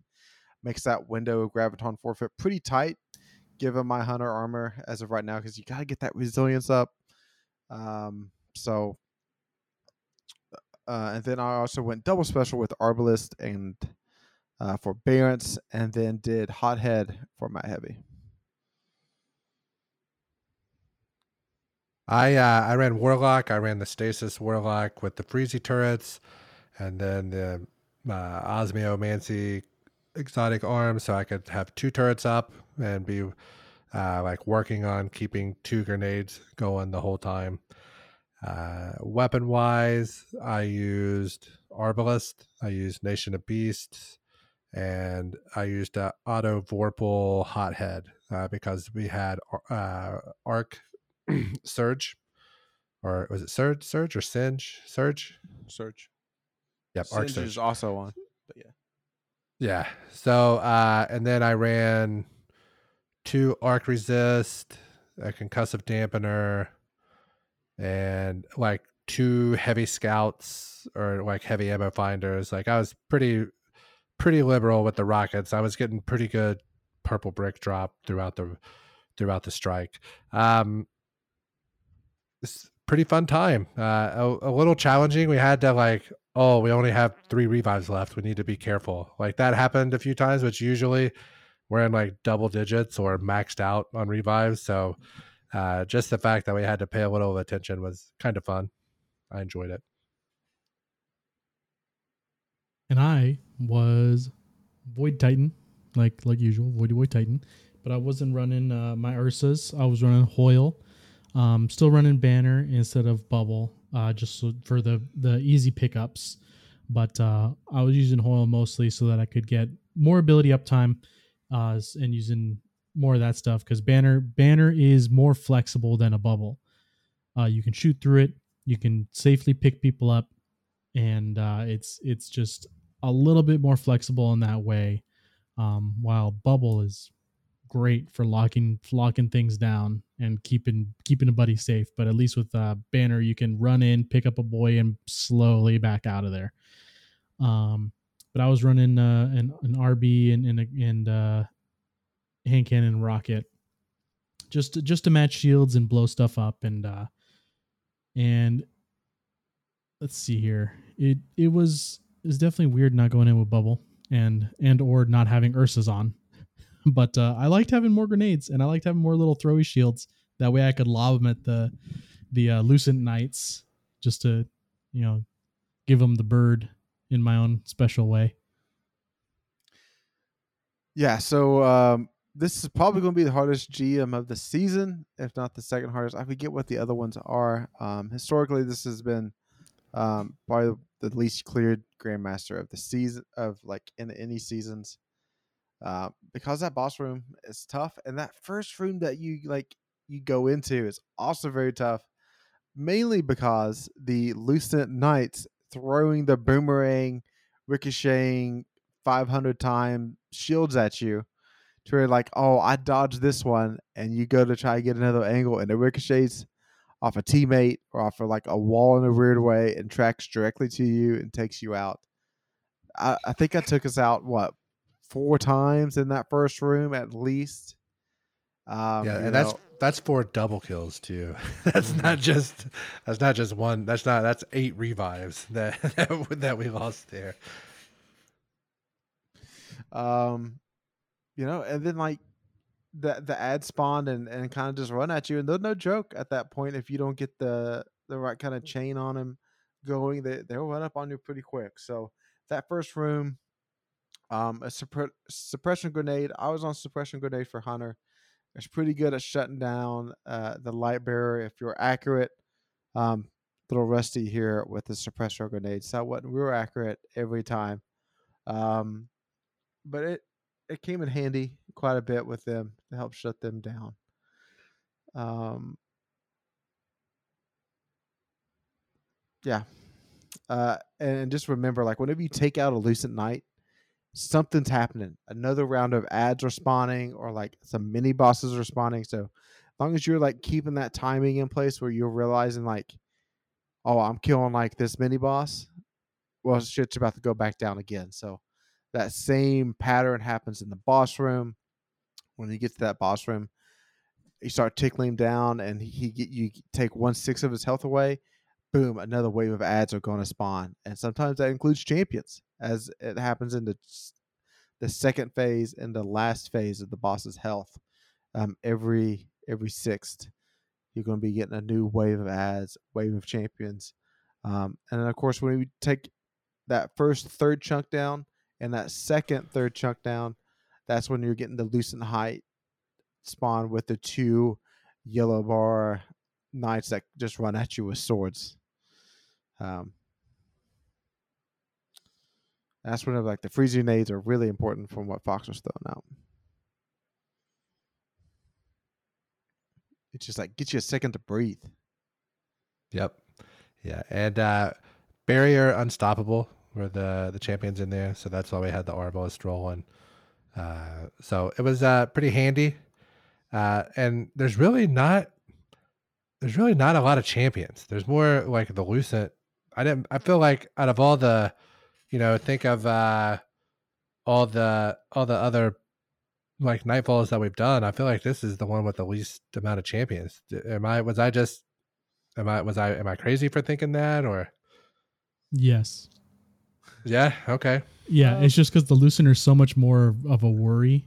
makes that window of Graviton forfeit pretty tight given my hunter armor as of right now, because you got to get that resilience up. Um, so, uh, and then I also went double special with Arbalest and uh, Forbearance, and then did Hothead for my heavy. I uh, I ran Warlock. I ran the Stasis Warlock with the Freezy turrets, and then the uh, Osmiomancy exotic arm, so I could have two turrets up and be uh, like working on keeping two grenades going the whole time. Uh, weapon wise, I used Arbalest. I used Nation of Beasts, and I used uh, Auto Vorpal Hothead. uh, because we had uh, Arc Surge, or was it Surge, Surge or Singe? Surge? Surge. Yep, Arc Surge is also on. But yeah. Yeah. So, uh, and then I ran two Arc Resist, a Concussive Dampener, and like two heavy scouts or like heavy ammo finders. Like I was pretty, pretty liberal with the rockets. I was getting pretty good purple brick drop throughout the, throughout the strike. Um, it's pretty fun time. Uh, a, a little challenging. We had to like, oh, we only have three revives left. We need to be careful. Like that happened a few times, which usually we're in like double digits or maxed out on revives. So uh, just the fact that we had to pay a little attention was kind of fun. I enjoyed it. And I was Void Titan, like like usual, Void Void Titan. But I wasn't running uh, my Ursas. I was running Hoil. Um, still running Banner instead of Bubble, uh, just for the, the easy pickups. But uh, I was using Hoil mostly so that I could get more ability uptime uh, and using more of that stuff because Banner Banner is more flexible than a Bubble. Uh, you can shoot through it. You can safely pick people up, and uh, it's it's just a little bit more flexible in that way. Um, while Bubble is great for locking locking things down and keeping keeping a buddy safe, but at least with uh, Banner, you can run in, pick up a boy, and slowly back out of there. Um, but I was running uh, an an R B and and, and uh, hand cannon rocket, just to, just to match shields and blow stuff up and. Uh, And let's see here. It it was is definitely weird not going in with Bubble and and or not having Ursas on. But uh, I liked having more grenades and I liked having more little throwy shields. That way I could lob them at the the uh, Lucent Knights just to, you know, give them the bird in my own special way. Yeah. So um, this is probably going to be the hardest G M of the season, if not the second hardest. I forget what the other ones are. Um, historically, this has been um, probably the least cleared Grandmaster of the season, of like in any seasons, uh, because that boss room is tough, and that first room that you like you go into is also very tough, mainly because the Lucent Knights throwing the boomerang, ricocheting five hundred time shields at you. To where like, oh, I dodged this one, and you go to try to get another angle, and it ricochets off a teammate or off of like a wall in a weird way and tracks directly to you and takes you out. I, I think I took us out, what, four times in that first room at least. Um, yeah, and that's know. that's four double kills too. That's not just that's not just one. That's not that's eight revives that that, that we lost there. Um. You know, and then like the the ad spawn and, and kind of just run at you, and they're no joke at that point. If you don't get the the right kind of chain on them going, they they'll run up on you pretty quick. So that first room, um, a suppre- suppression grenade. I was on suppression grenade for Hunter. It's pretty good at shutting down uh, the light bearer if you're accurate. Um, little rusty here with the suppressor grenade. So what we were accurate every time, um, but it. It came in handy quite a bit with them to help shut them down. Um, yeah. Uh, and just remember, like, whenever you take out a Lucent Knight, something's happening. Another round of ads are spawning or, like, some mini-bosses are spawning. So as long as you're, like, keeping that timing in place where you're realizing, like, oh, I'm killing, like, this mini-boss, well, shit's about to go back down again. So that same pattern happens in the boss room. When you get to that boss room, you start tickling him down, and he get you take one sixth of his health away. Boom! Another wave of ads are going to spawn, and sometimes that includes champions, as it happens in the the second phase and the last phase of the boss's health. Um, every every sixth, you're going to be getting a new wave of ads, wave of champions, um, and then of course when we take that first third chunk down. And that second, third chunk down, that's when you're getting the Lucent Height spawn with the two yellow bar knights that just run at you with swords. Um, that's when like the freeze grenades are really important from what Fox was throwing out. it's just like, get you a second to breathe. Yep. Yeah. And uh, Barrier Unstoppable were the, the champions in there. So that's why we had the Orbo Stroll one. Uh, so it was uh, pretty handy. Uh, and there's really not, there's really not a lot of champions. There's more like the Lucent. I didn't, I feel like out of all the, you know, think of uh, all the, all the other like Nightfalls that we've done, I feel like this is the one with the least amount of champions. Am I, was I just, am I, was I, am I crazy for thinking that or? Yes. Yeah. Okay. Yeah. Um, it's just because the Lucent are so much more of a worry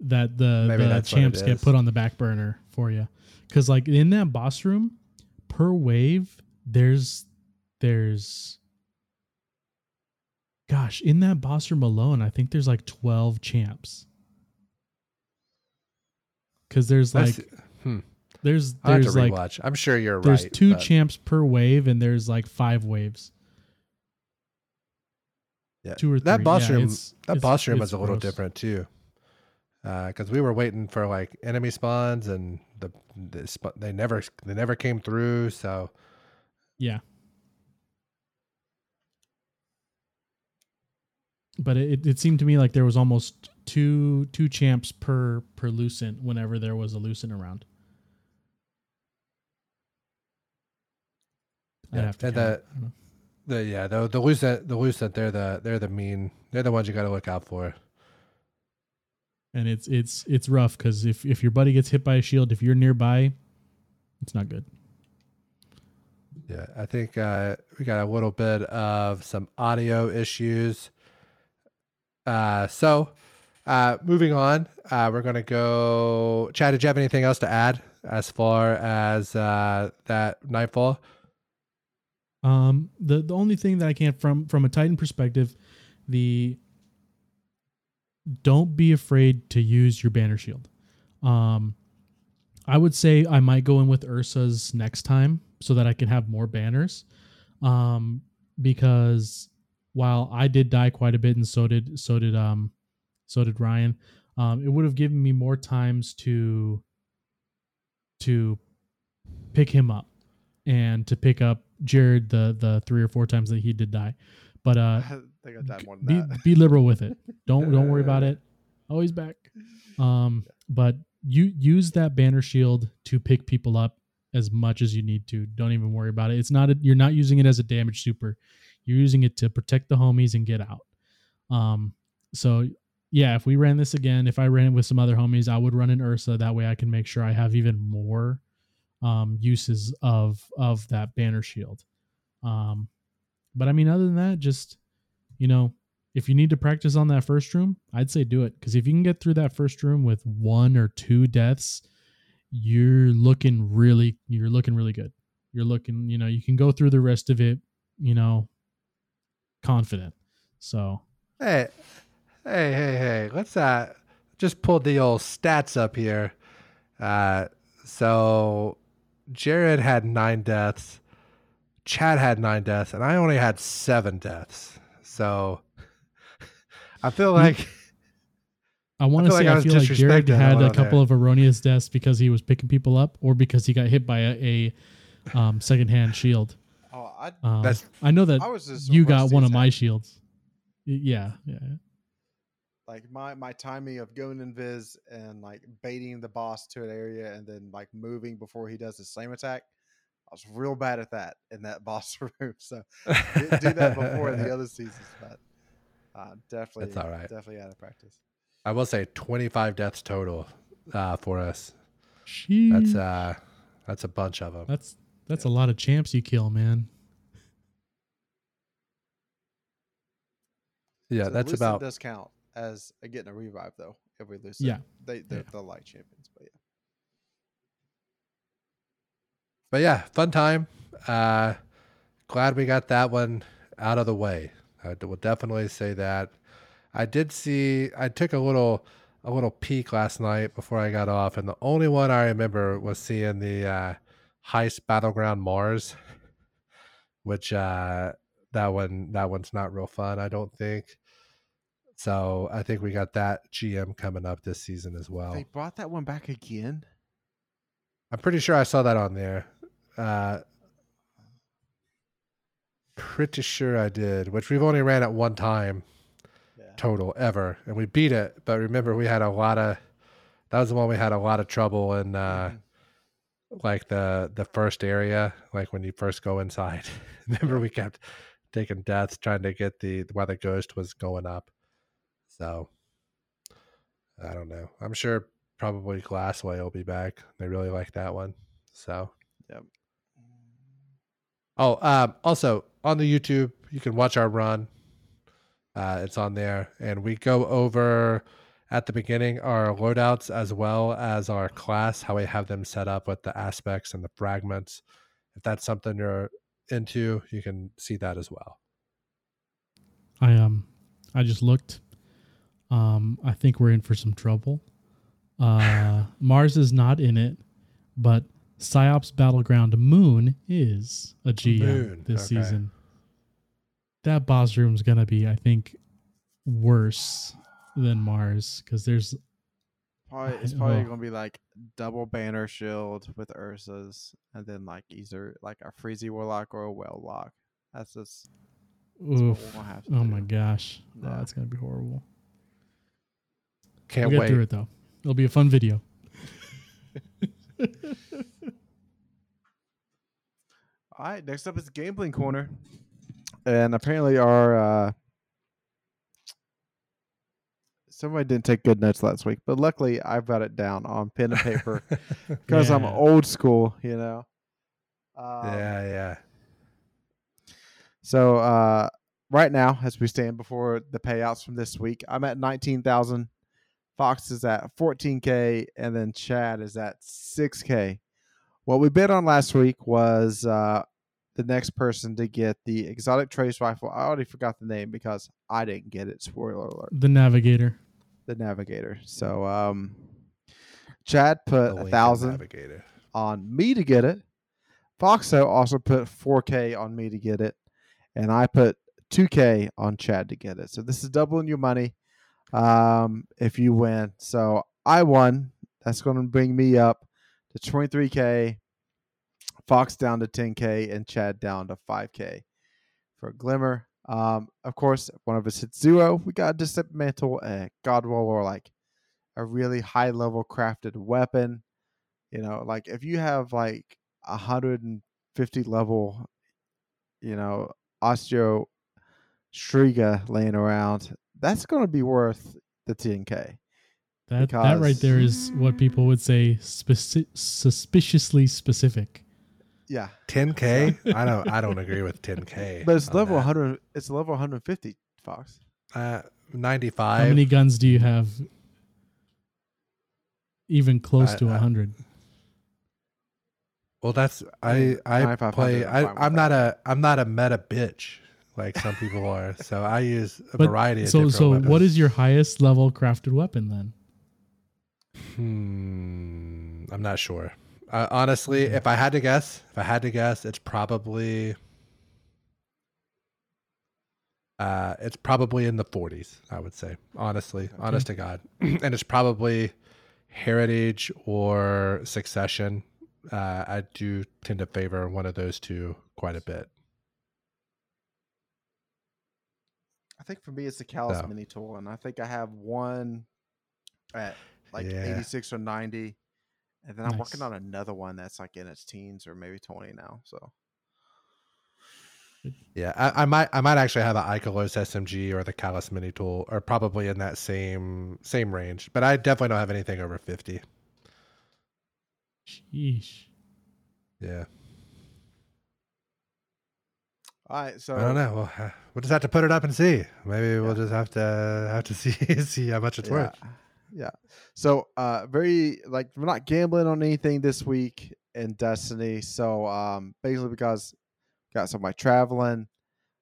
that the, the champs get put on the back burner for you. Because like in that boss room per wave, there's, there's, gosh, in that boss room alone, I think there's like twelve champs. Because there's like, hmm. there's, there's I'll like, rewatch. I'm sure you're there's right. There's two but... champs per wave and there's like five waves. Yeah. Two or three. That boss yeah, room, it's, that it's, boss room was a little gross. Different too. Because uh, we were waiting for like enemy spawns, and the, the sp- they never they never came through. So, yeah. But it, it seemed to me like there was almost two two champs per per Lucent whenever there was a Lucent around. Yeah, I'd have to and the, the yeah the the Lucent the Lucent they're the they're the mean they're the ones you got to look out for. And it's it's it's rough because if, if your buddy gets hit by a shield, if you're nearby, it's not good. Yeah, I think uh, we got a little bit of some audio issues. Uh, so uh, moving on, uh, we're going to go. Chad, did you have anything else to add as far as uh, that Nightfall? Um, the the only thing that I can from from a Titan perspective, the. Don't be afraid to use your banner shield. Um, I would say I might go in with Ursa's next time so that I can have more banners. Um, because while I did die quite a bit, and so did so did um, so did Ryan, um, it would have given me more times to to pick him up and to pick up Jared the the three or four times that he did die. But uh, I think I died more than be, that. Be liberal with it. Don't don't worry about it. Oh, he's back. Um, but you use that banner shield to pick people up as much as you need to. Don't even worry about it. It's not a, you're not using it as a damage super. You're using it to protect the homies and get out. Um, so yeah, if we ran this again, if I ran it with some other homies, I would run an Ursa. That way, I can make sure I have even more um, uses of of that banner shield. Um. But I mean, other than that, just, you know, if you need to practice on that first room, I'd say do it. Because if you can get through that first room with one or two deaths, you're looking really, you're looking really good. You're looking, you know, you can go through the rest of it, you know, confident. So. Hey, hey, hey, hey, let's uh, just pull the old stats up here. Uh, so Jared had nine deaths. Chad had nine deaths, and I only had seven deaths. So I feel like I want to say I feel like, like Jared had a couple there. of erroneous deaths because he was picking people up, or because he got hit by a, a um, secondhand shield. Oh, I, um, that's, I know that I was you got one of my shields. Yeah, yeah. Like my my timing of going invis and like baiting the boss to an area and then like moving before he does his slam attack. I was real bad at that in that boss room, so didn't do that before in the other seasons. But uh, definitely, all right. definitely out of practice. I will say twenty-five deaths total uh, for us. Sheesh. That's uh, that's a bunch of them. That's that's yeah. a lot of champs you kill, man. Yeah, so that's about. Does count as getting a revive though if we lose. Yeah, they they're, yeah. they're like champions, but yeah. But yeah, fun time. Uh, glad we got that one out of the way. I will definitely say that. I did see. I took a little, a little peek last night before I got off, and the only one I remember was seeing the uh, Heist Battleground Mars, which uh, that one, that one's not real fun, I don't think. So I think we got that G M coming up this season as well. They brought that one back again. I'm pretty sure I saw that on there. Uh, pretty sure I did, which we've only ran at one time yeah. total ever, and we beat it. But remember, we had a lot of. That was the one we had a lot of trouble in, uh, mm-hmm. like the the first area, like when you first go inside. Remember, we kept taking deaths trying to get the why the ghost was going up. So I don't know. I'm sure. Probably Glassway will be back. They really like that one. So, yep. Oh, um, also on the YouTube, you can watch our run. Uh, it's on there, and we go over at the beginning our loadouts as well as our class, how we have them set up with the aspects and the fragments. If that's something you're into, you can see that as well. I um, I just looked. Um, I think we're in for some trouble. Uh, Mars is not in it, but PsyOps Battleground Moon is a G M Moon, this okay. season. That boss room is going to be, I think, worse than Mars because there's... Probably, it's probably well, going to be like double Banner Shield with Ursa's and then like either like a Freezy Warlock or a Well Lock. That's just... That's oof. What we'll have to oh do. My gosh. Yeah. Oh, that's going to be horrible. Can't we'll get wait. Through it though. It'll be a fun video. All right, next up is Gambling Corner. And apparently our... Uh, somebody didn't take good notes last week, but luckily I've got it down on pen and paper because yeah. I'm old school, you know. Um, yeah, yeah. So uh, right now, as we stand before the payouts from this week, I'm at nineteen thousand dollars. Fox is at fourteen K, and then Chad is at six K. What we bid on last week was uh, the next person to get the exotic trace rifle. I already forgot the name because I didn't get it. Spoiler alert. The Navigator. The Navigator. So um, Chad put a thousand on me to get it. Foxo also put four K on me to get it, and I put two K on Chad to get it. So this is doubling your money. Um, if you win, so I won. That's going to bring me up to twenty-three K, Fox down to ten K, and Chad down to five K for Glimmer. Um, of course, one of us hit zero. We got a dismantle, a Godwall, or like a really high level crafted weapon. You know, like if you have like a hundred and fifty level, you know, Osteo Shriga laying around. That's going to be worth the ten K. That that right there is what people would say speci- suspiciously specific. Yeah, ten K. I don't I don't agree with ten K. But it's on level that. one hundred. It's level one hundred fifty. Fox. Uh, ninety-five. How many guns do you have? Even close I, to one hundred. Well, that's I I play. I, I'm not a I'm not a meta bitch. Like some people are. So I use a but variety of so, different so weapons. So what is your highest level crafted weapon then? Hmm, I'm not sure. Uh, honestly, yeah. if I had to guess, if I had to guess, it's probably uh, it's probably in the forties, I would say. Honestly, okay. Honest to God. And it's probably Heritage or Succession. Uh, I do tend to favor one of those two quite a bit. I think for me, it's the Callus no. mini tool, and I think I have one at like yeah. eighty-six or ninety, and then nice. I'm working on another one that's like in its teens or maybe twenty now. So, yeah, I, I might, I might actually have an Icolos S M G or the Callus mini tool, or probably in that same same range. But I definitely don't have anything over fifty. Sheesh. Yeah. All right, so I don't know. We'll, we'll just have to put it up and see. Maybe yeah. we'll just have to have to see see how much it's yeah. worth. Yeah. So, uh, very like we're not gambling on anything this week in Destiny. So, um, basically because got somebody traveling,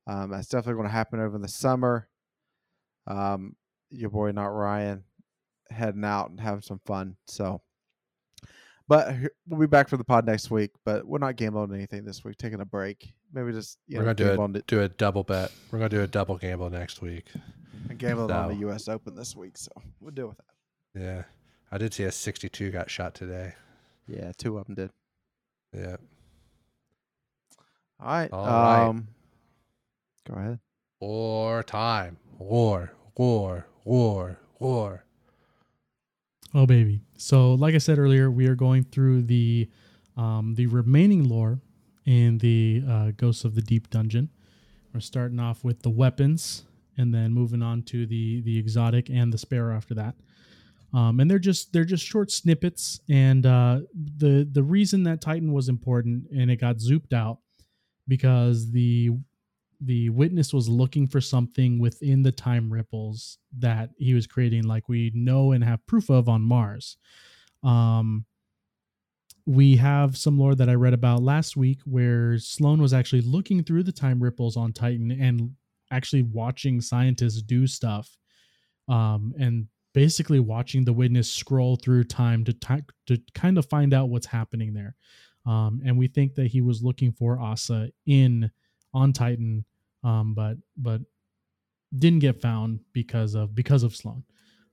um, that's definitely going to happen over the summer. Um, your boy, not Ryan, heading out and having some fun. So, but we'll be back for the pod next week. But we're not gambling on anything this week. Taking a break. Maybe just you we're know, gonna do a, to, do a double bet. We're gonna do a double gamble next week. I gambled so. on the U S Open this week, so we'll deal with that. Yeah, I did see a sixty-two got shot today. Yeah, two of them did. Yeah. All right. All um, right. Go ahead. War time. War. War. War. War. Oh, baby. So, like I said earlier, we are going through the um, the remaining lore in the uh, Ghosts of the Deep Dungeon. We're starting off with the weapons and then moving on to the the exotic and the spare after that. Um, and they're just they're just short snippets. And uh, the the reason that Titan was important and it got zooped out because the the witness was looking for something within the time ripples that he was creating, like we know and have proof of on Mars. Um, we have some lore that I read about last week where Sloan was actually looking through the time ripples on Titan and actually watching scientists do stuff. Um, and basically watching the witness scroll through time to t- to kind of find out what's happening there. Um, and we think that he was looking for Asa in on Titan, um, but but didn't get found because of because of Sloan.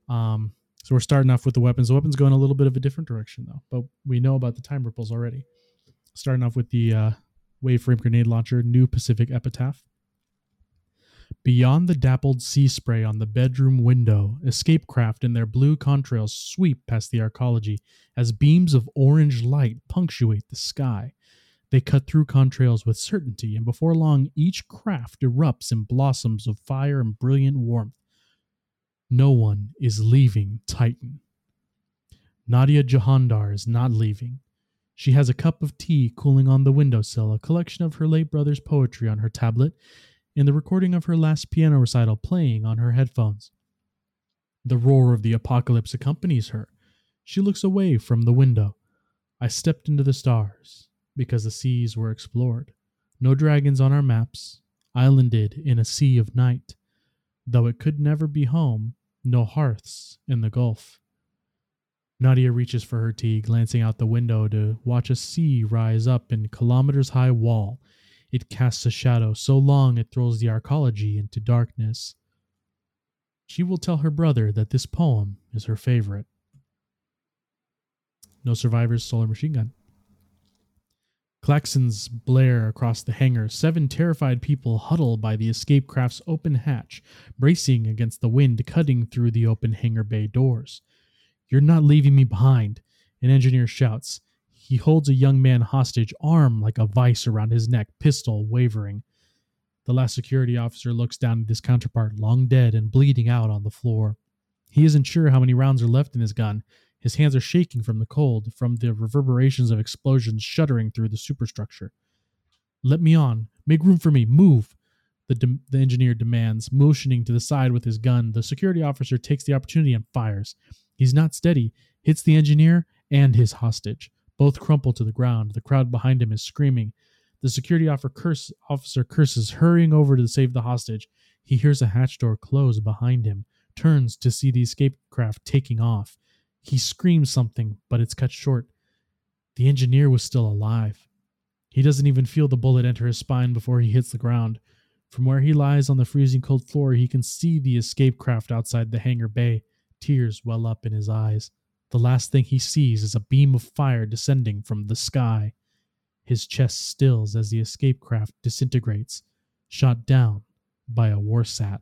Um, so we're starting off with the weapons. The weapons go in a little bit of a different direction though, but we know about the time ripples already. Starting off with the uh, waveframe grenade launcher, New Pacific Epitaph. Beyond the dappled sea spray on the bedroom window, escape craft and their blue contrails sweep past the arcology as beams of orange light punctuate the sky. They cut through contrails with certainty, and before long, each craft erupts in blossoms of fire and brilliant warmth. No one is leaving Titan. Nadia Jahandar is not leaving. She has a cup of tea cooling on the windowsill, a collection of her late brother's poetry on her tablet, and the recording of her last piano recital playing on her headphones. The roar of the apocalypse accompanies her. She looks away from the window. I stepped into the stars, because the seas were explored. No dragons on our maps, islanded in a sea of night. Though it could never be home, no hearths in the gulf. Nadia reaches for her tea, glancing out the window to watch a sea rise up in kilometers-high wall. It casts a shadow so long it throws the arcology into darkness. She will tell her brother that this poem is her favorite. No survivors, solar machine gun. Klaxons blare across the hangar. Seven terrified people huddle by the escape craft's open hatch, bracing against the wind cutting through the open hangar bay doors. "You're not leaving me behind," an engineer shouts. He holds a young man hostage, arm like a vice around his neck, pistol wavering. The last security officer looks down at his counterpart, long dead and bleeding out on the floor. He isn't sure how many rounds are left in his gun. His hands are shaking from the cold, from the reverberations of explosions shuddering through the superstructure. "Let me on. Make room for me. Move," the, de- the engineer demands, motioning to the side with his gun. The security officer takes the opportunity and fires. He's not steady, hits the engineer and his hostage. Both crumple to the ground. The crowd behind him is screaming. The security officer curses, hurrying over to save the hostage. He hears a hatch door close behind him, turns to see the escape craft taking off. He screams something, but it's cut short. The engineer was still alive. He doesn't even feel the bullet enter his spine before he hits the ground. From where he lies on the freezing cold floor, he can see the escape craft outside the hangar bay. Tears well up in his eyes. The last thing he sees is a beam of fire descending from the sky. His chest stills as the escape craft disintegrates, shot down by a Warsat.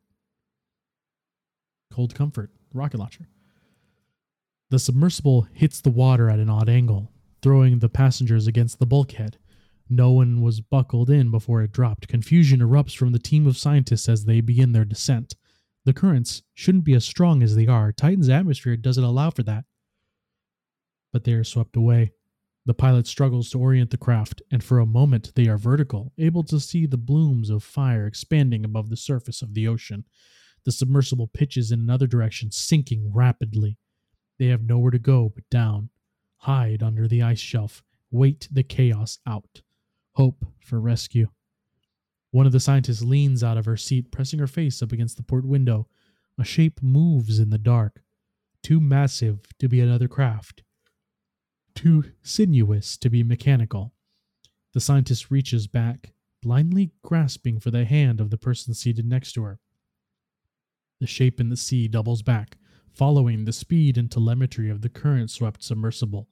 Cold Comfort, rocket launcher. The submersible hits the water at an odd angle, throwing the passengers against the bulkhead. No one was buckled in before it dropped. Confusion erupts from the team of scientists as they begin their descent. The currents shouldn't be as strong as they are. Titan's atmosphere doesn't allow for that. But they are swept away. The pilot struggles to orient the craft, and for a moment they are vertical, able to see the blooms of fire expanding above the surface of the ocean. The submersible pitches in another direction, sinking rapidly. They have nowhere to go but down. Hide under the ice shelf. Wait the chaos out. Hope for rescue. One of the scientists leans out of her seat, pressing her face up against the port window. A shape moves in the dark. Too massive to be another craft. Too sinuous to be mechanical. The scientist reaches back, blindly grasping for the hand of the person seated next to her. The shape in the sea doubles back, following the speed and telemetry of the current-swept submersible.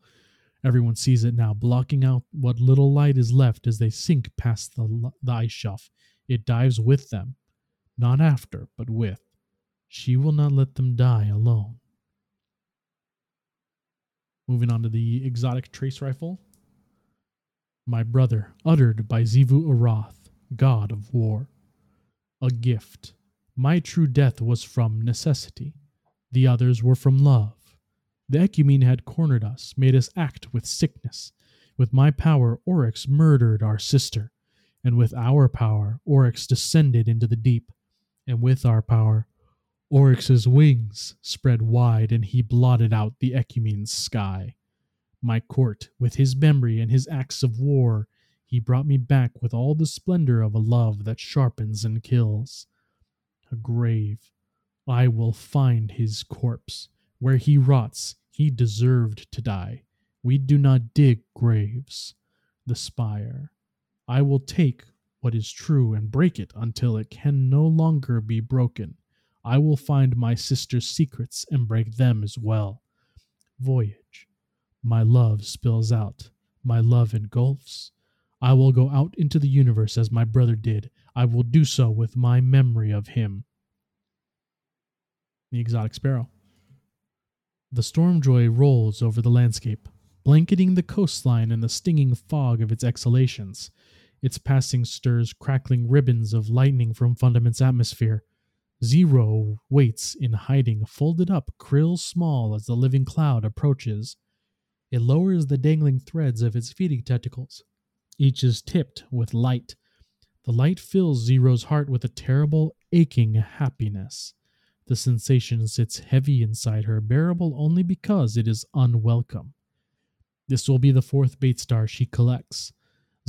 Everyone sees it now, blocking out what little light is left as they sink past the, the ice shelf. It dives with them. Not after, but with. She will not let them die alone. Moving on to the exotic trace rifle. My brother, uttered by Zivu Arath, god of war. A gift. My true death was from necessity. The others were from love. The Ecumene had cornered us, made us act with sickness. With my power, Oryx murdered our sister. And with our power, Oryx descended into the deep. And with our power, Oryx's wings spread wide, and he blotted out the Ecumene's sky. My court, with his memory and his acts of war, he brought me back with all the splendor of a love that sharpens and kills. A grave. I will find his corpse. Where he rots, he deserved to die. We do not dig graves. The spire. I will take what is true and break it until it can no longer be broken. I will find my sister's secrets and break them as well. Voyage. My love spills out. My love engulfs. I will go out into the universe as my brother did. I will do so with my memory of him. The exotic sparrow. The Stormjoy rolls over the landscape, blanketing the coastline in the stinging fog of its exhalations. Its passing stirs crackling ribbons of lightning from Fundament's atmosphere. Zero waits in hiding, folded up, krill small as the living cloud approaches. It lowers the dangling threads of its feeding tentacles. Each is tipped with light. The light fills Zero's heart with a terrible, aching happiness. The sensation sits heavy inside her, bearable only because it is unwelcome. This will be the fourth bait star she collects.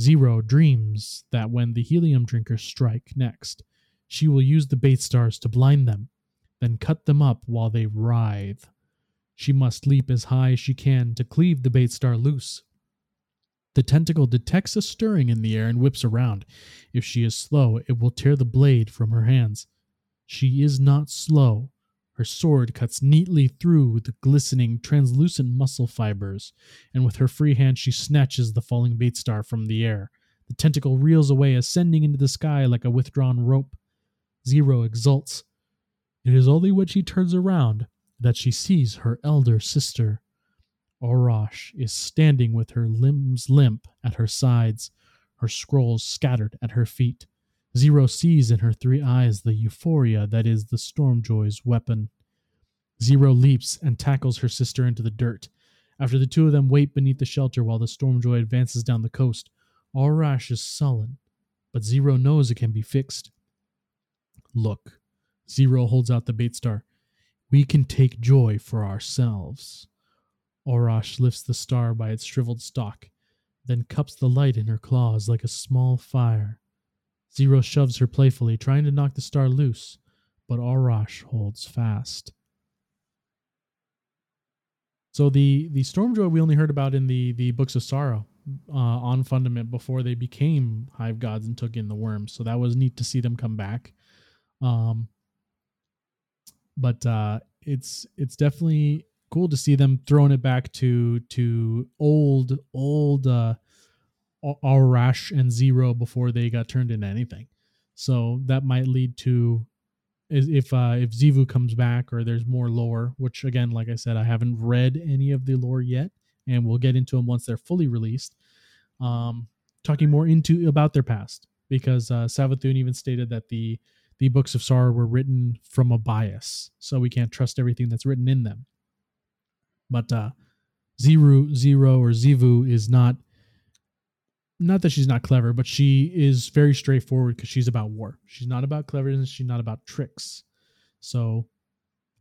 Zero dreams that when the helium drinkers strike next, she will use the bait stars to blind them, then cut them up while they writhe. She must leap as high as she can to cleave the bait star loose. The tentacle detects a stirring in the air and whips around. If she is slow, it will tear the blade from her hands. She is not slow. Her sword cuts neatly through the glistening, translucent muscle fibers, and with her free hand she snatches the falling bait star from the air. The tentacle reels away, ascending into the sky like a withdrawn rope. Zero exults. It is only when she turns around that she sees her elder sister. Orosh is standing with her limbs limp at her sides, her scrolls scattered at her feet. Zero sees in her three eyes the euphoria that is the Stormjoy's weapon. Zero leaps and tackles her sister into the dirt. After the two of them wait beneath the shelter while the Stormjoy advances down the coast, Arash is sullen, but Zero knows it can be fixed. Look, Zero holds out the bait star. We can take joy for ourselves. Arash lifts the star by its shriveled stalk, then cups the light in her claws like a small fire. Zero shoves her playfully, trying to knock the star loose, but Arash holds fast. So the, the Stormjoy we only heard about in the, the Books of Sorrow uh, on Fundament before they became Hive Gods and took in the worms. So that was neat to see them come back. Um, but uh, it's it's definitely cool to see them throwing it back to to old, old... Uh, Arash and Zero before they got turned into anything. So that might lead to, if uh, if Zivu comes back or there's more lore, which again, like I said, I haven't read any of the lore yet, and we'll get into them once they're fully released, um, talking more into about their past, because uh, Savathun even stated that the, the Books of Sorrow were written from a bias, so we can't trust everything that's written in them. But uh, Zero, Zero or Zivu is not Not that she's not clever, but she is very straightforward because she's about war. She's not about cleverness. She's not about tricks. So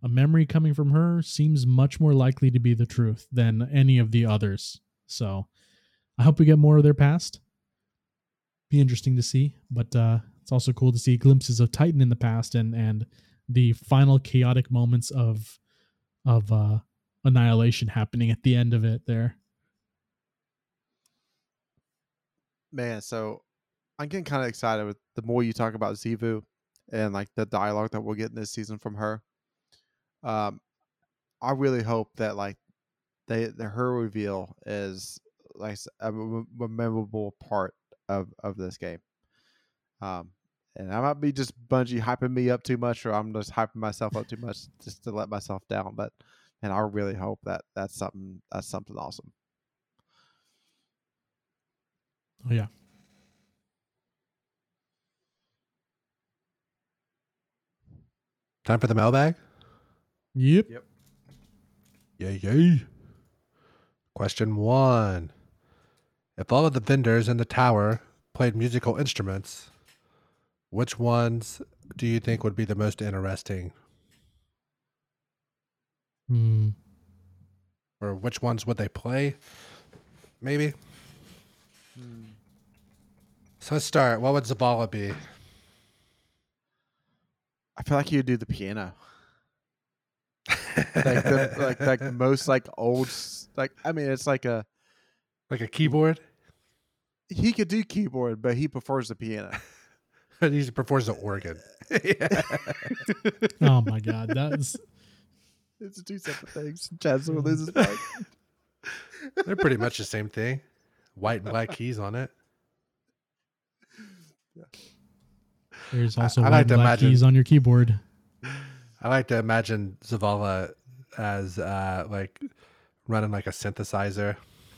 a memory coming from her seems much more likely to be the truth than any of the others. So I hope we get more of their past. Be interesting to see, but uh, it's also cool to see glimpses of Titan in the past and and the final chaotic moments of, of uh, annihilation happening at the end of it there. Man, so I'm getting kind of excited with the more you talk about Zivu and like the dialogue that we'll get in this season from her. Um, I really hope that like they the her reveal is like a memorable part of of this game. Um, and I might be just Bungie hyping me up too much, or I'm just hyping myself up too much just to let myself down. But and I really hope that that's something that's something awesome. Oh yeah. Time for the mailbag? Yep. Yep. Yay, yay. Question one. If all of the vendors in the tower played musical instruments, which ones do you think would be the most interesting? Hmm. Or which ones would they play? Maybe. Hmm. So let's start. What would Zavala be? I feel like you would do the piano, like the, like like the most like old like I mean it's like a like a keyboard. He could do keyboard, but he prefers the piano. He prefers the organ. Yeah. Oh my god, that's it's two separate things. Chaz will lose his mind. They're pretty much the same thing. White and black keys on it. Yeah. There's also I, I like black imagine, keys on your keyboard. I like to imagine Zavala as uh, like running like a synthesizer.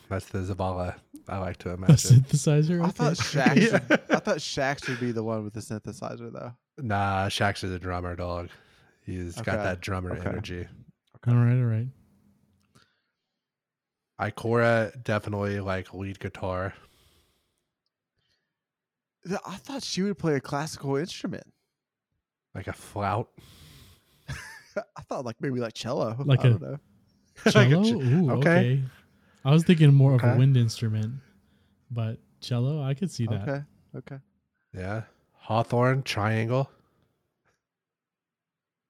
That's the Zavala I like to imagine. A synthesizer? I okay. thought Shax yeah. would, I thought Shax would be the one with the synthesizer though. Nah, Shax is a drummer dog. He's okay. got that drummer okay. energy. Okay. All right, all right. Ikora definitely like lead guitar. I thought she would play a classical instrument. Like a flout? I thought like maybe like cello. Like I a don't know. Cello? Like a, Ooh, okay. okay. I was thinking more okay. of a wind instrument, but cello, I could see that. Okay. Okay. Yeah. Hawthorne, triangle.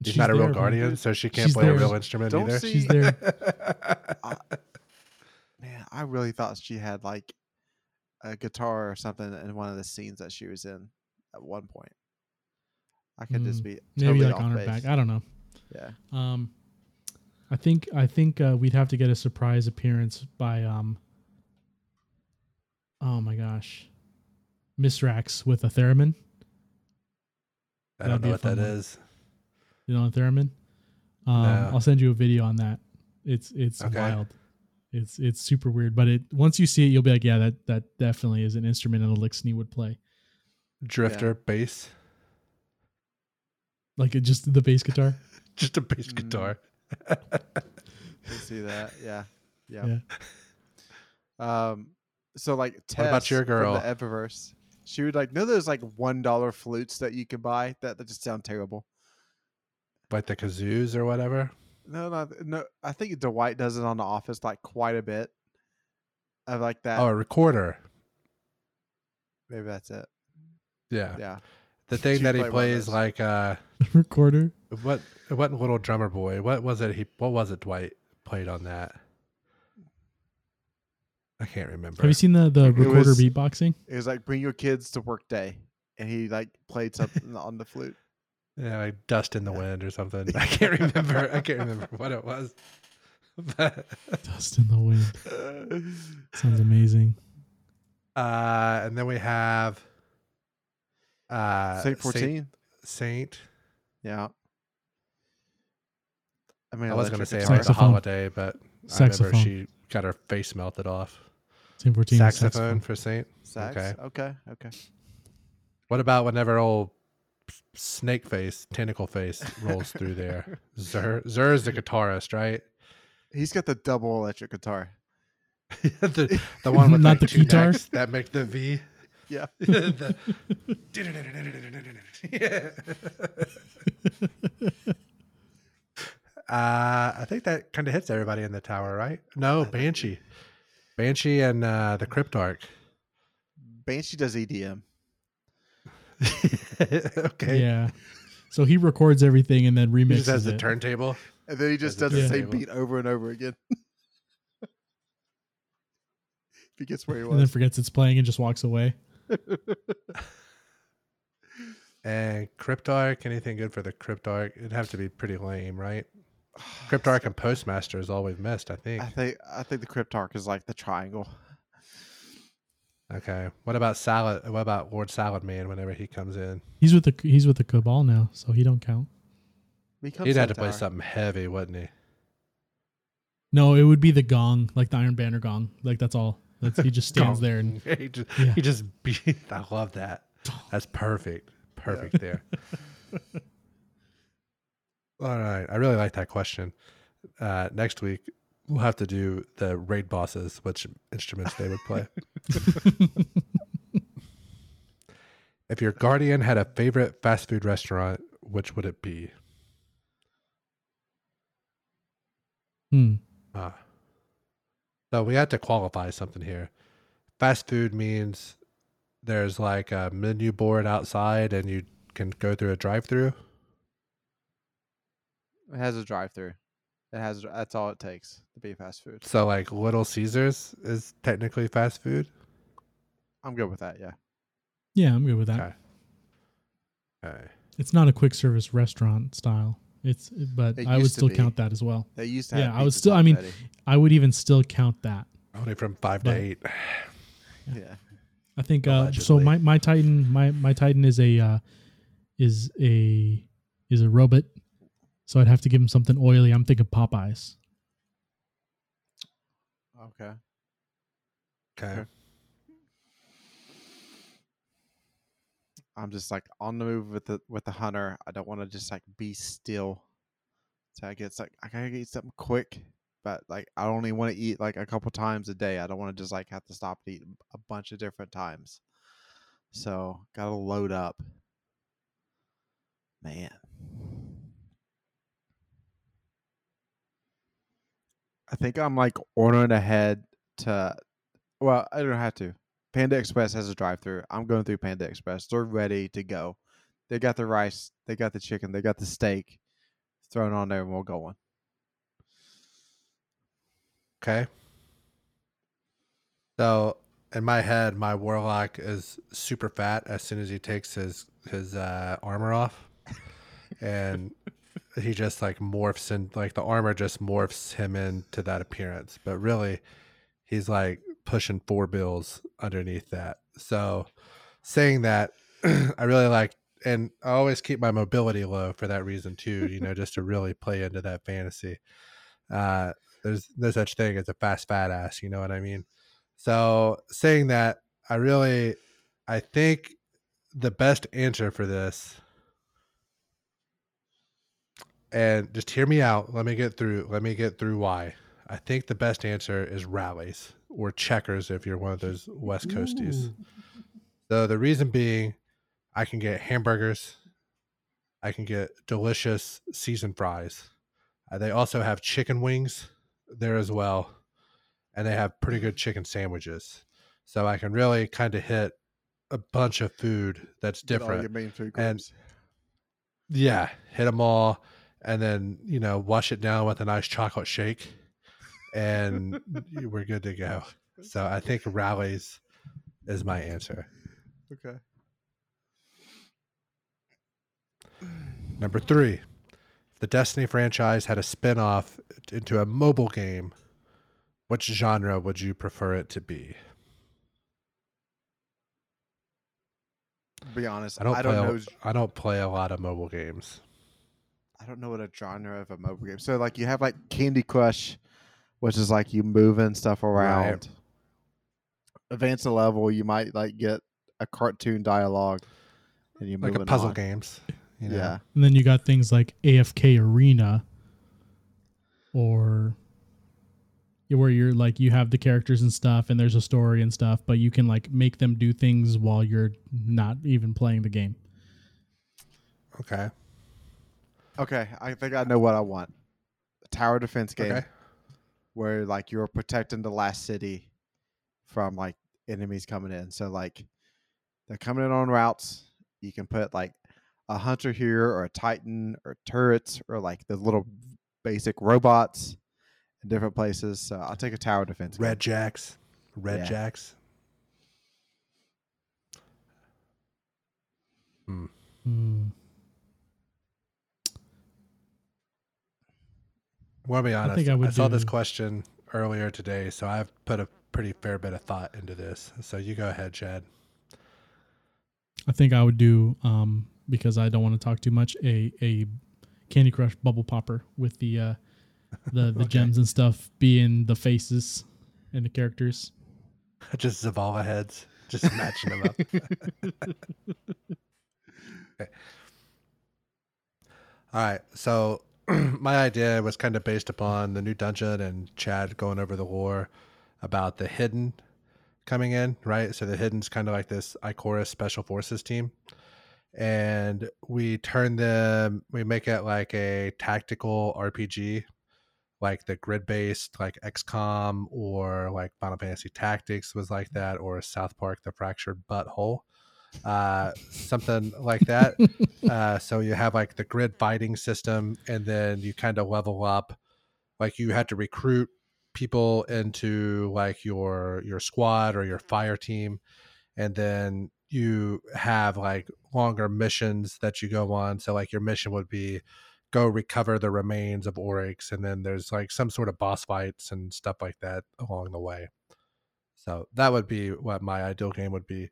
She's, she's not a real guardian, right? So she can't she's play there. a real instrument don't either. See... She's there. I, man, I really thought she had like a guitar or something in one of the scenes that she was in at one point. I could mm, just be totally maybe like on her base. back. I don't know. Yeah. Um, I think, I think, uh, we'd have to get a surprise appearance by, um, oh my gosh, Miss Rax with a theremin. I That'd don't know what that one. is. You know, a theremin. Um, no. I'll send you a video on that. It's, it's okay. wild. It's it's super weird, but it once you see it, you'll be like, yeah, that that definitely is an instrument an Elixni would play. Drifter yeah. bass, like it, just the bass guitar, just a bass mm. guitar. You see that? Yeah, yeah. yeah. Um, so like Tess what about your girl? From the Eververse, she would like know those like one dollar flutes that you can buy that, that just sound terrible, like the kazoos or whatever. No, no, no. I think Dwight does it on The Office like quite a bit. I like that. Oh, a recorder. Maybe that's it. Yeah, yeah. The thing that he plays like uh, a recorder. What? What? Little drummer boy. What was it? He. What was it? Dwight played on that. I can't remember. Have you seen the the recorder beatboxing? It was like bring your kids to work day, and he like played something on the flute. Yeah, like Dust in the Wind or something. I can't remember. I can't remember what it was. But Dust in the Wind. Sounds amazing. Uh, and then we have uh, Saint fourteen. Saint, Saint. Yeah. I mean, I was going to say Hard Holiday, but saxophone. I remember she got her face melted off. Saint fourteen. Saxophone, saxophone. For Saint. Sax? Okay. Okay. Okay. What about whenever old Snake face, tentacle face rolls through there. Zer, Zer is the guitarist, right? He's got the double electric guitar. the, the one with not like the two guitar necks that make the V. Yeah. the... uh, I think that kind of hits everybody in the tower, right? No, Banshee. Banshee and uh, the Cryptarch. Banshee does E D M. Okay. Yeah. So he records everything and then remixes it. He just has the it. turntable. And then he just does the same beat over and over again. He gets where he was. And then forgets it's playing and just walks away. And Cryptarch, anything good for the Cryptarch? It'd have to be pretty lame, right? Cryptarch and Postmaster is all we've missed, I think. I think I think the Cryptarch is like the triangle. Okay. What about Salad? What about Lord Salad Man? Whenever he comes in, he's with the he's with the Cabal now, so he don't count. He He'd have to play something heavy, wouldn't he? No, it would be the gong, like the Iron Banner gong. Like that's all. That's, he just stands there and he just, yeah. he just beat. I love that. That's perfect. Perfect yeah. there. All right. I really like that question. Uh, next week, we'll have to do the raid bosses, which instruments they would play. If your guardian had a favorite fast food restaurant, which would it be? Hmm. Ah. So we had to qualify something here. Fast food means there's like a menu board outside and you can go through a drive-thru. It has a drive-thru. It has. That's all it takes to be fast food. So, like Little Caesars is technically fast food. I'm good with that. Yeah. Yeah, I'm good with that. Okay. Okay. It's not a quick service restaurant style. It's, but it I would still be. count that as well. They used to. Have yeah, I would still. I mean, ready. I would even still count that. Only from five but, to eight. Yeah. yeah. I think uh, so. My, my Titan. My my Titan is a uh, is a is a robot. So I'd have to give him something oily. I'm thinking Popeyes. Okay. Okay. I'm just like on the move with the with the hunter. I don't want to just like be still. So I get like I gotta get something quick, but like I only want to eat like a couple times a day. I don't want to just like have to stop to eat a bunch of different times. So gotta load up, man. I think I'm like ordering ahead to, well, I don't have to. Panda Express has a drive-thru. I'm going through Panda Express. They're ready to go. They got the rice. They got the chicken. They got the steak thrown on there, and we'll go on. Okay. So in my head, my warlock is super fat as soon as he takes his his uh, armor off, and. He just like morphs and like the armor just morphs him into that appearance, but really he's like pushing four bills underneath that. So saying that, I really like, and I always keep my mobility low for that reason too, you know, just to really play into that fantasy. Uh, there's no such thing as a fast fat ass, you know what I mean? So saying that, I really, I think the best answer for this. And just hear me out. Let me get through. Let me get through why. I think the best answer is rallies or checkers if you're one of those West Coasties. Ooh. So the reason being, I can get hamburgers. I can get delicious seasoned fries. Uh, they also have chicken wings there as well. And they have pretty good chicken sandwiches. So I can really kind of hit a bunch of food that's different. All your main food groups. And yeah, hit them all. And then, you know, wash it down with a nice chocolate shake and we're good to go. So I think rallies is my answer. Okay. Number three, if the Destiny franchise had a spin-off into a mobile game, which genre would you prefer it to be? To be honest, I don't, I don't know. A, I don't play a lot of mobile games. I don't know what a genre of a mobile game. So like you have like Candy Crush, which is like you moving stuff around. Right. Advance a level, you might like get a cartoon dialogue, and you like a puzzle on. Games. You know? Yeah, and then you got things like A F K Arena, or where you're like you have the characters and stuff, and there's a story and stuff, but you can like make them do things while you're not even playing the game. Okay. Okay, I think I know what I want. A tower defense game okay. where like you're protecting the last city from like enemies coming in. So like they're coming in on routes. You can put like a hunter here or a titan or turrets or like the little basic robots in different places. So I'll take a tower defense Red game. Jacks. Red yeah. Jacks. Hmm. Hmm. We'll be honest. I, think I, would I saw do. this question earlier today, so I've put a pretty fair bit of thought into this. So you go ahead, Chad. I think I would do, um, because I don't want to talk too much, a a Candy Crush bubble popper with the uh, the, the okay. gems and stuff being the faces and the characters. Just Zavala heads. Just matching them up. Okay. All right. So my idea was kind of based upon the new dungeon and Chad going over the lore about the Hidden coming in, right? So the Hidden's kind of like this Ikora Special Forces team. And we turn them, we make it like a tactical R P G, like the grid-based, like X COM or like Final Fantasy Tactics was like that, or South Park, The Fractured Butthole, uh, something like that. uh, so you have like the grid fighting system, and then you kind of level up. Like you had to recruit people into like your your squad or your fire team, and then you have like longer missions that you go on. So like your mission would be go recover the remains of Oryx, and then there's like some sort of boss fights and stuff like that along the way. So that would be what my ideal game would be.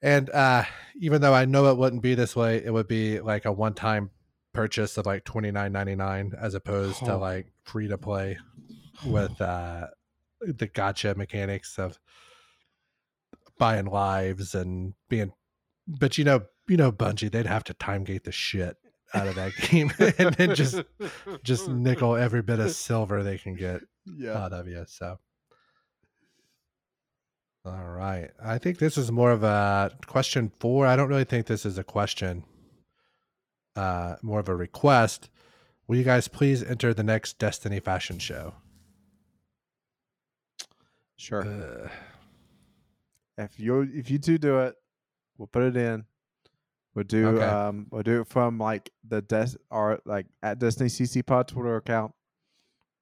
And uh, even though I know it wouldn't be this way, it would be like a one-time purchase of like twenty-nine ninety-nine as opposed oh. to like free to play with uh, the gacha mechanics of buying lives and being, but you know, you know, Bungie, they'd have to time gate the shit out of that game and then just just nickel every bit of silver they can get yeah. out of you. So all right, I think this is more of a question four. I don't really think this is a question, uh more of a request. Will you guys please enter the next Destiny fashion show? Sure. uh, if you if you two do it, we'll put it in. We'll do okay. um we'll do it from like the Des or like at Destiny C C Pod Twitter account.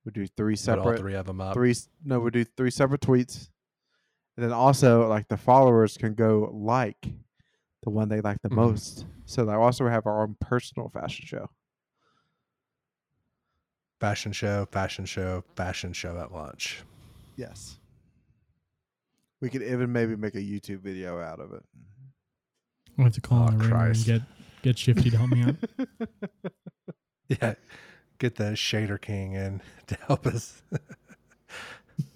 We'll do three separate Put all three of them up. Three no, we'll do three separate tweets. And then also like the followers can go like the one they like the mm-hmm. most. So they also have our own personal fashion show. Fashion show, fashion show, fashion show at lunch. Yes. We could even maybe make a YouTube video out of it. I'll have to call oh, in the room and get, get Shifty to help me out. Yeah, get the Shader King in to help us.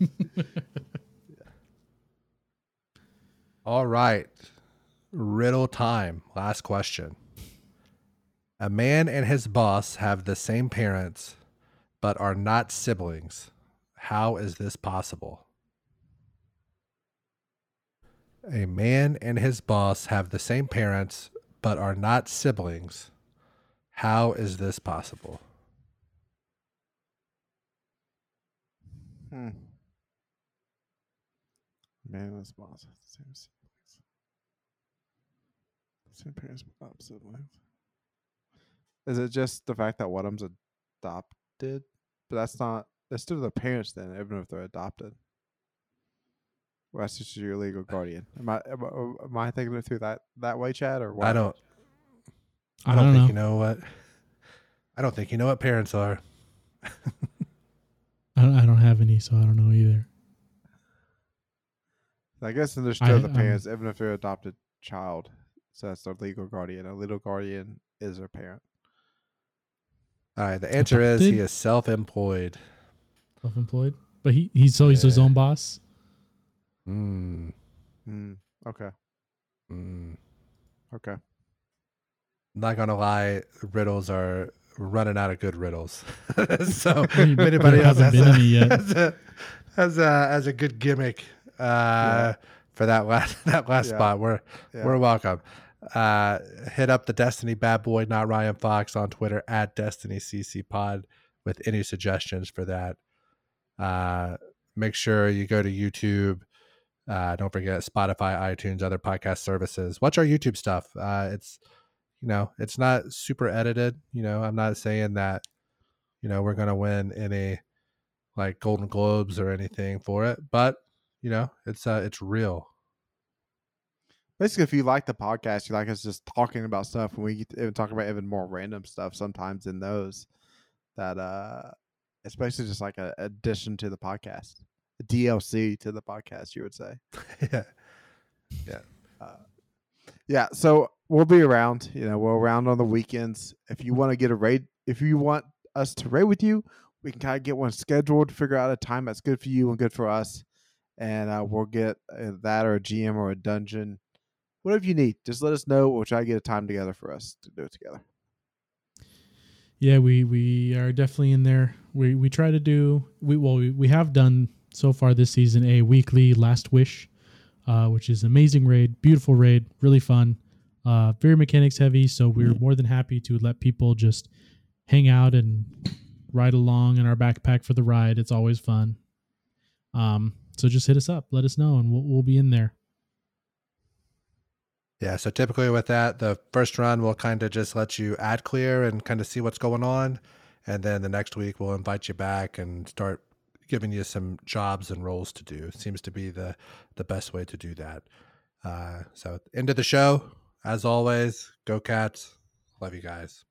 Yeah. All right. Riddle time. Last question. A man and his boss have the same parents, but are not siblings. How is this possible? A man and his boss have the same parents, but are not siblings. How is this possible? Hmm. Man and his boss have the same siblings. Same parents, but not siblings. Is it just the fact that one of them's adopted? But that's not, that's still the parents then, even if they're adopted. Well, that's just your legal guardian. Am I am I, am I thinking it through that, that way, Chad, or what? I don't. I don't, I don't think know. you know what. I don't think you know what parents are. I don't, I don't have any, so I don't know either. I guess there's still I, the parents, I'm, even if they're adopted child. So that's their legal guardian. A legal guardian is their parent. All right. The answer adopted? is he is self-employed. Self-employed, but he he's so he's yeah. his own boss. Mm. Mm. Okay. Mm. Okay. Not gonna lie, riddles are running out of good riddles. So if anybody else has a, yet. has a has a has a good gimmick uh, yeah. for that last that last yeah. spot, we're yeah. we're welcome. Uh, hit up the Destiny Bad Boy, not Ryan Fox, on Twitter at Destiny C C Pod with any suggestions for that. Uh, make sure you go to YouTube. Uh, don't forget Spotify, iTunes, other podcast services. Watch our YouTube stuff. Uh, it's, you know, it's not super edited. You know, I'm not saying that, you know, we're going to win any like Golden Globes or anything for it, but you know, it's, uh, it's real. Basically, if you like the podcast, you like us just talking about stuff, and we even talk about even more random stuff sometimes in those that, uh, It's basically just like an addition to the podcast, a D L C to the podcast, you would say. yeah. Yeah. Uh, yeah. So we'll be around, you know, we're around on the weekends. If you want to get a raid, if you want us to raid with you, we can kind of get one scheduled, figure out a time that's good for you and good for us. And uh, we'll get a, that or a G M or a dungeon, whatever you need. Just let us know. We'll try to get a time together for us to do it together. Yeah, we, we are definitely in there. We we try to do, we well, we, we have done so far this season a weekly Last Wish, uh, which is an amazing raid, beautiful raid, really fun, uh, very mechanics heavy. So we're more than happy to let people just hang out and ride along in our backpack for the ride. It's always fun. Um, so just hit us up, let us know, and we'll we'll be in there. Yeah, so typically with that, the first run will kind of just let you ad clear and kind of see what's going on. And then the next week we'll invite you back and start giving you some jobs and roles to do. It seems to be the, the best way to do that. Uh, so end of the show, as always, go Cats. Love you guys.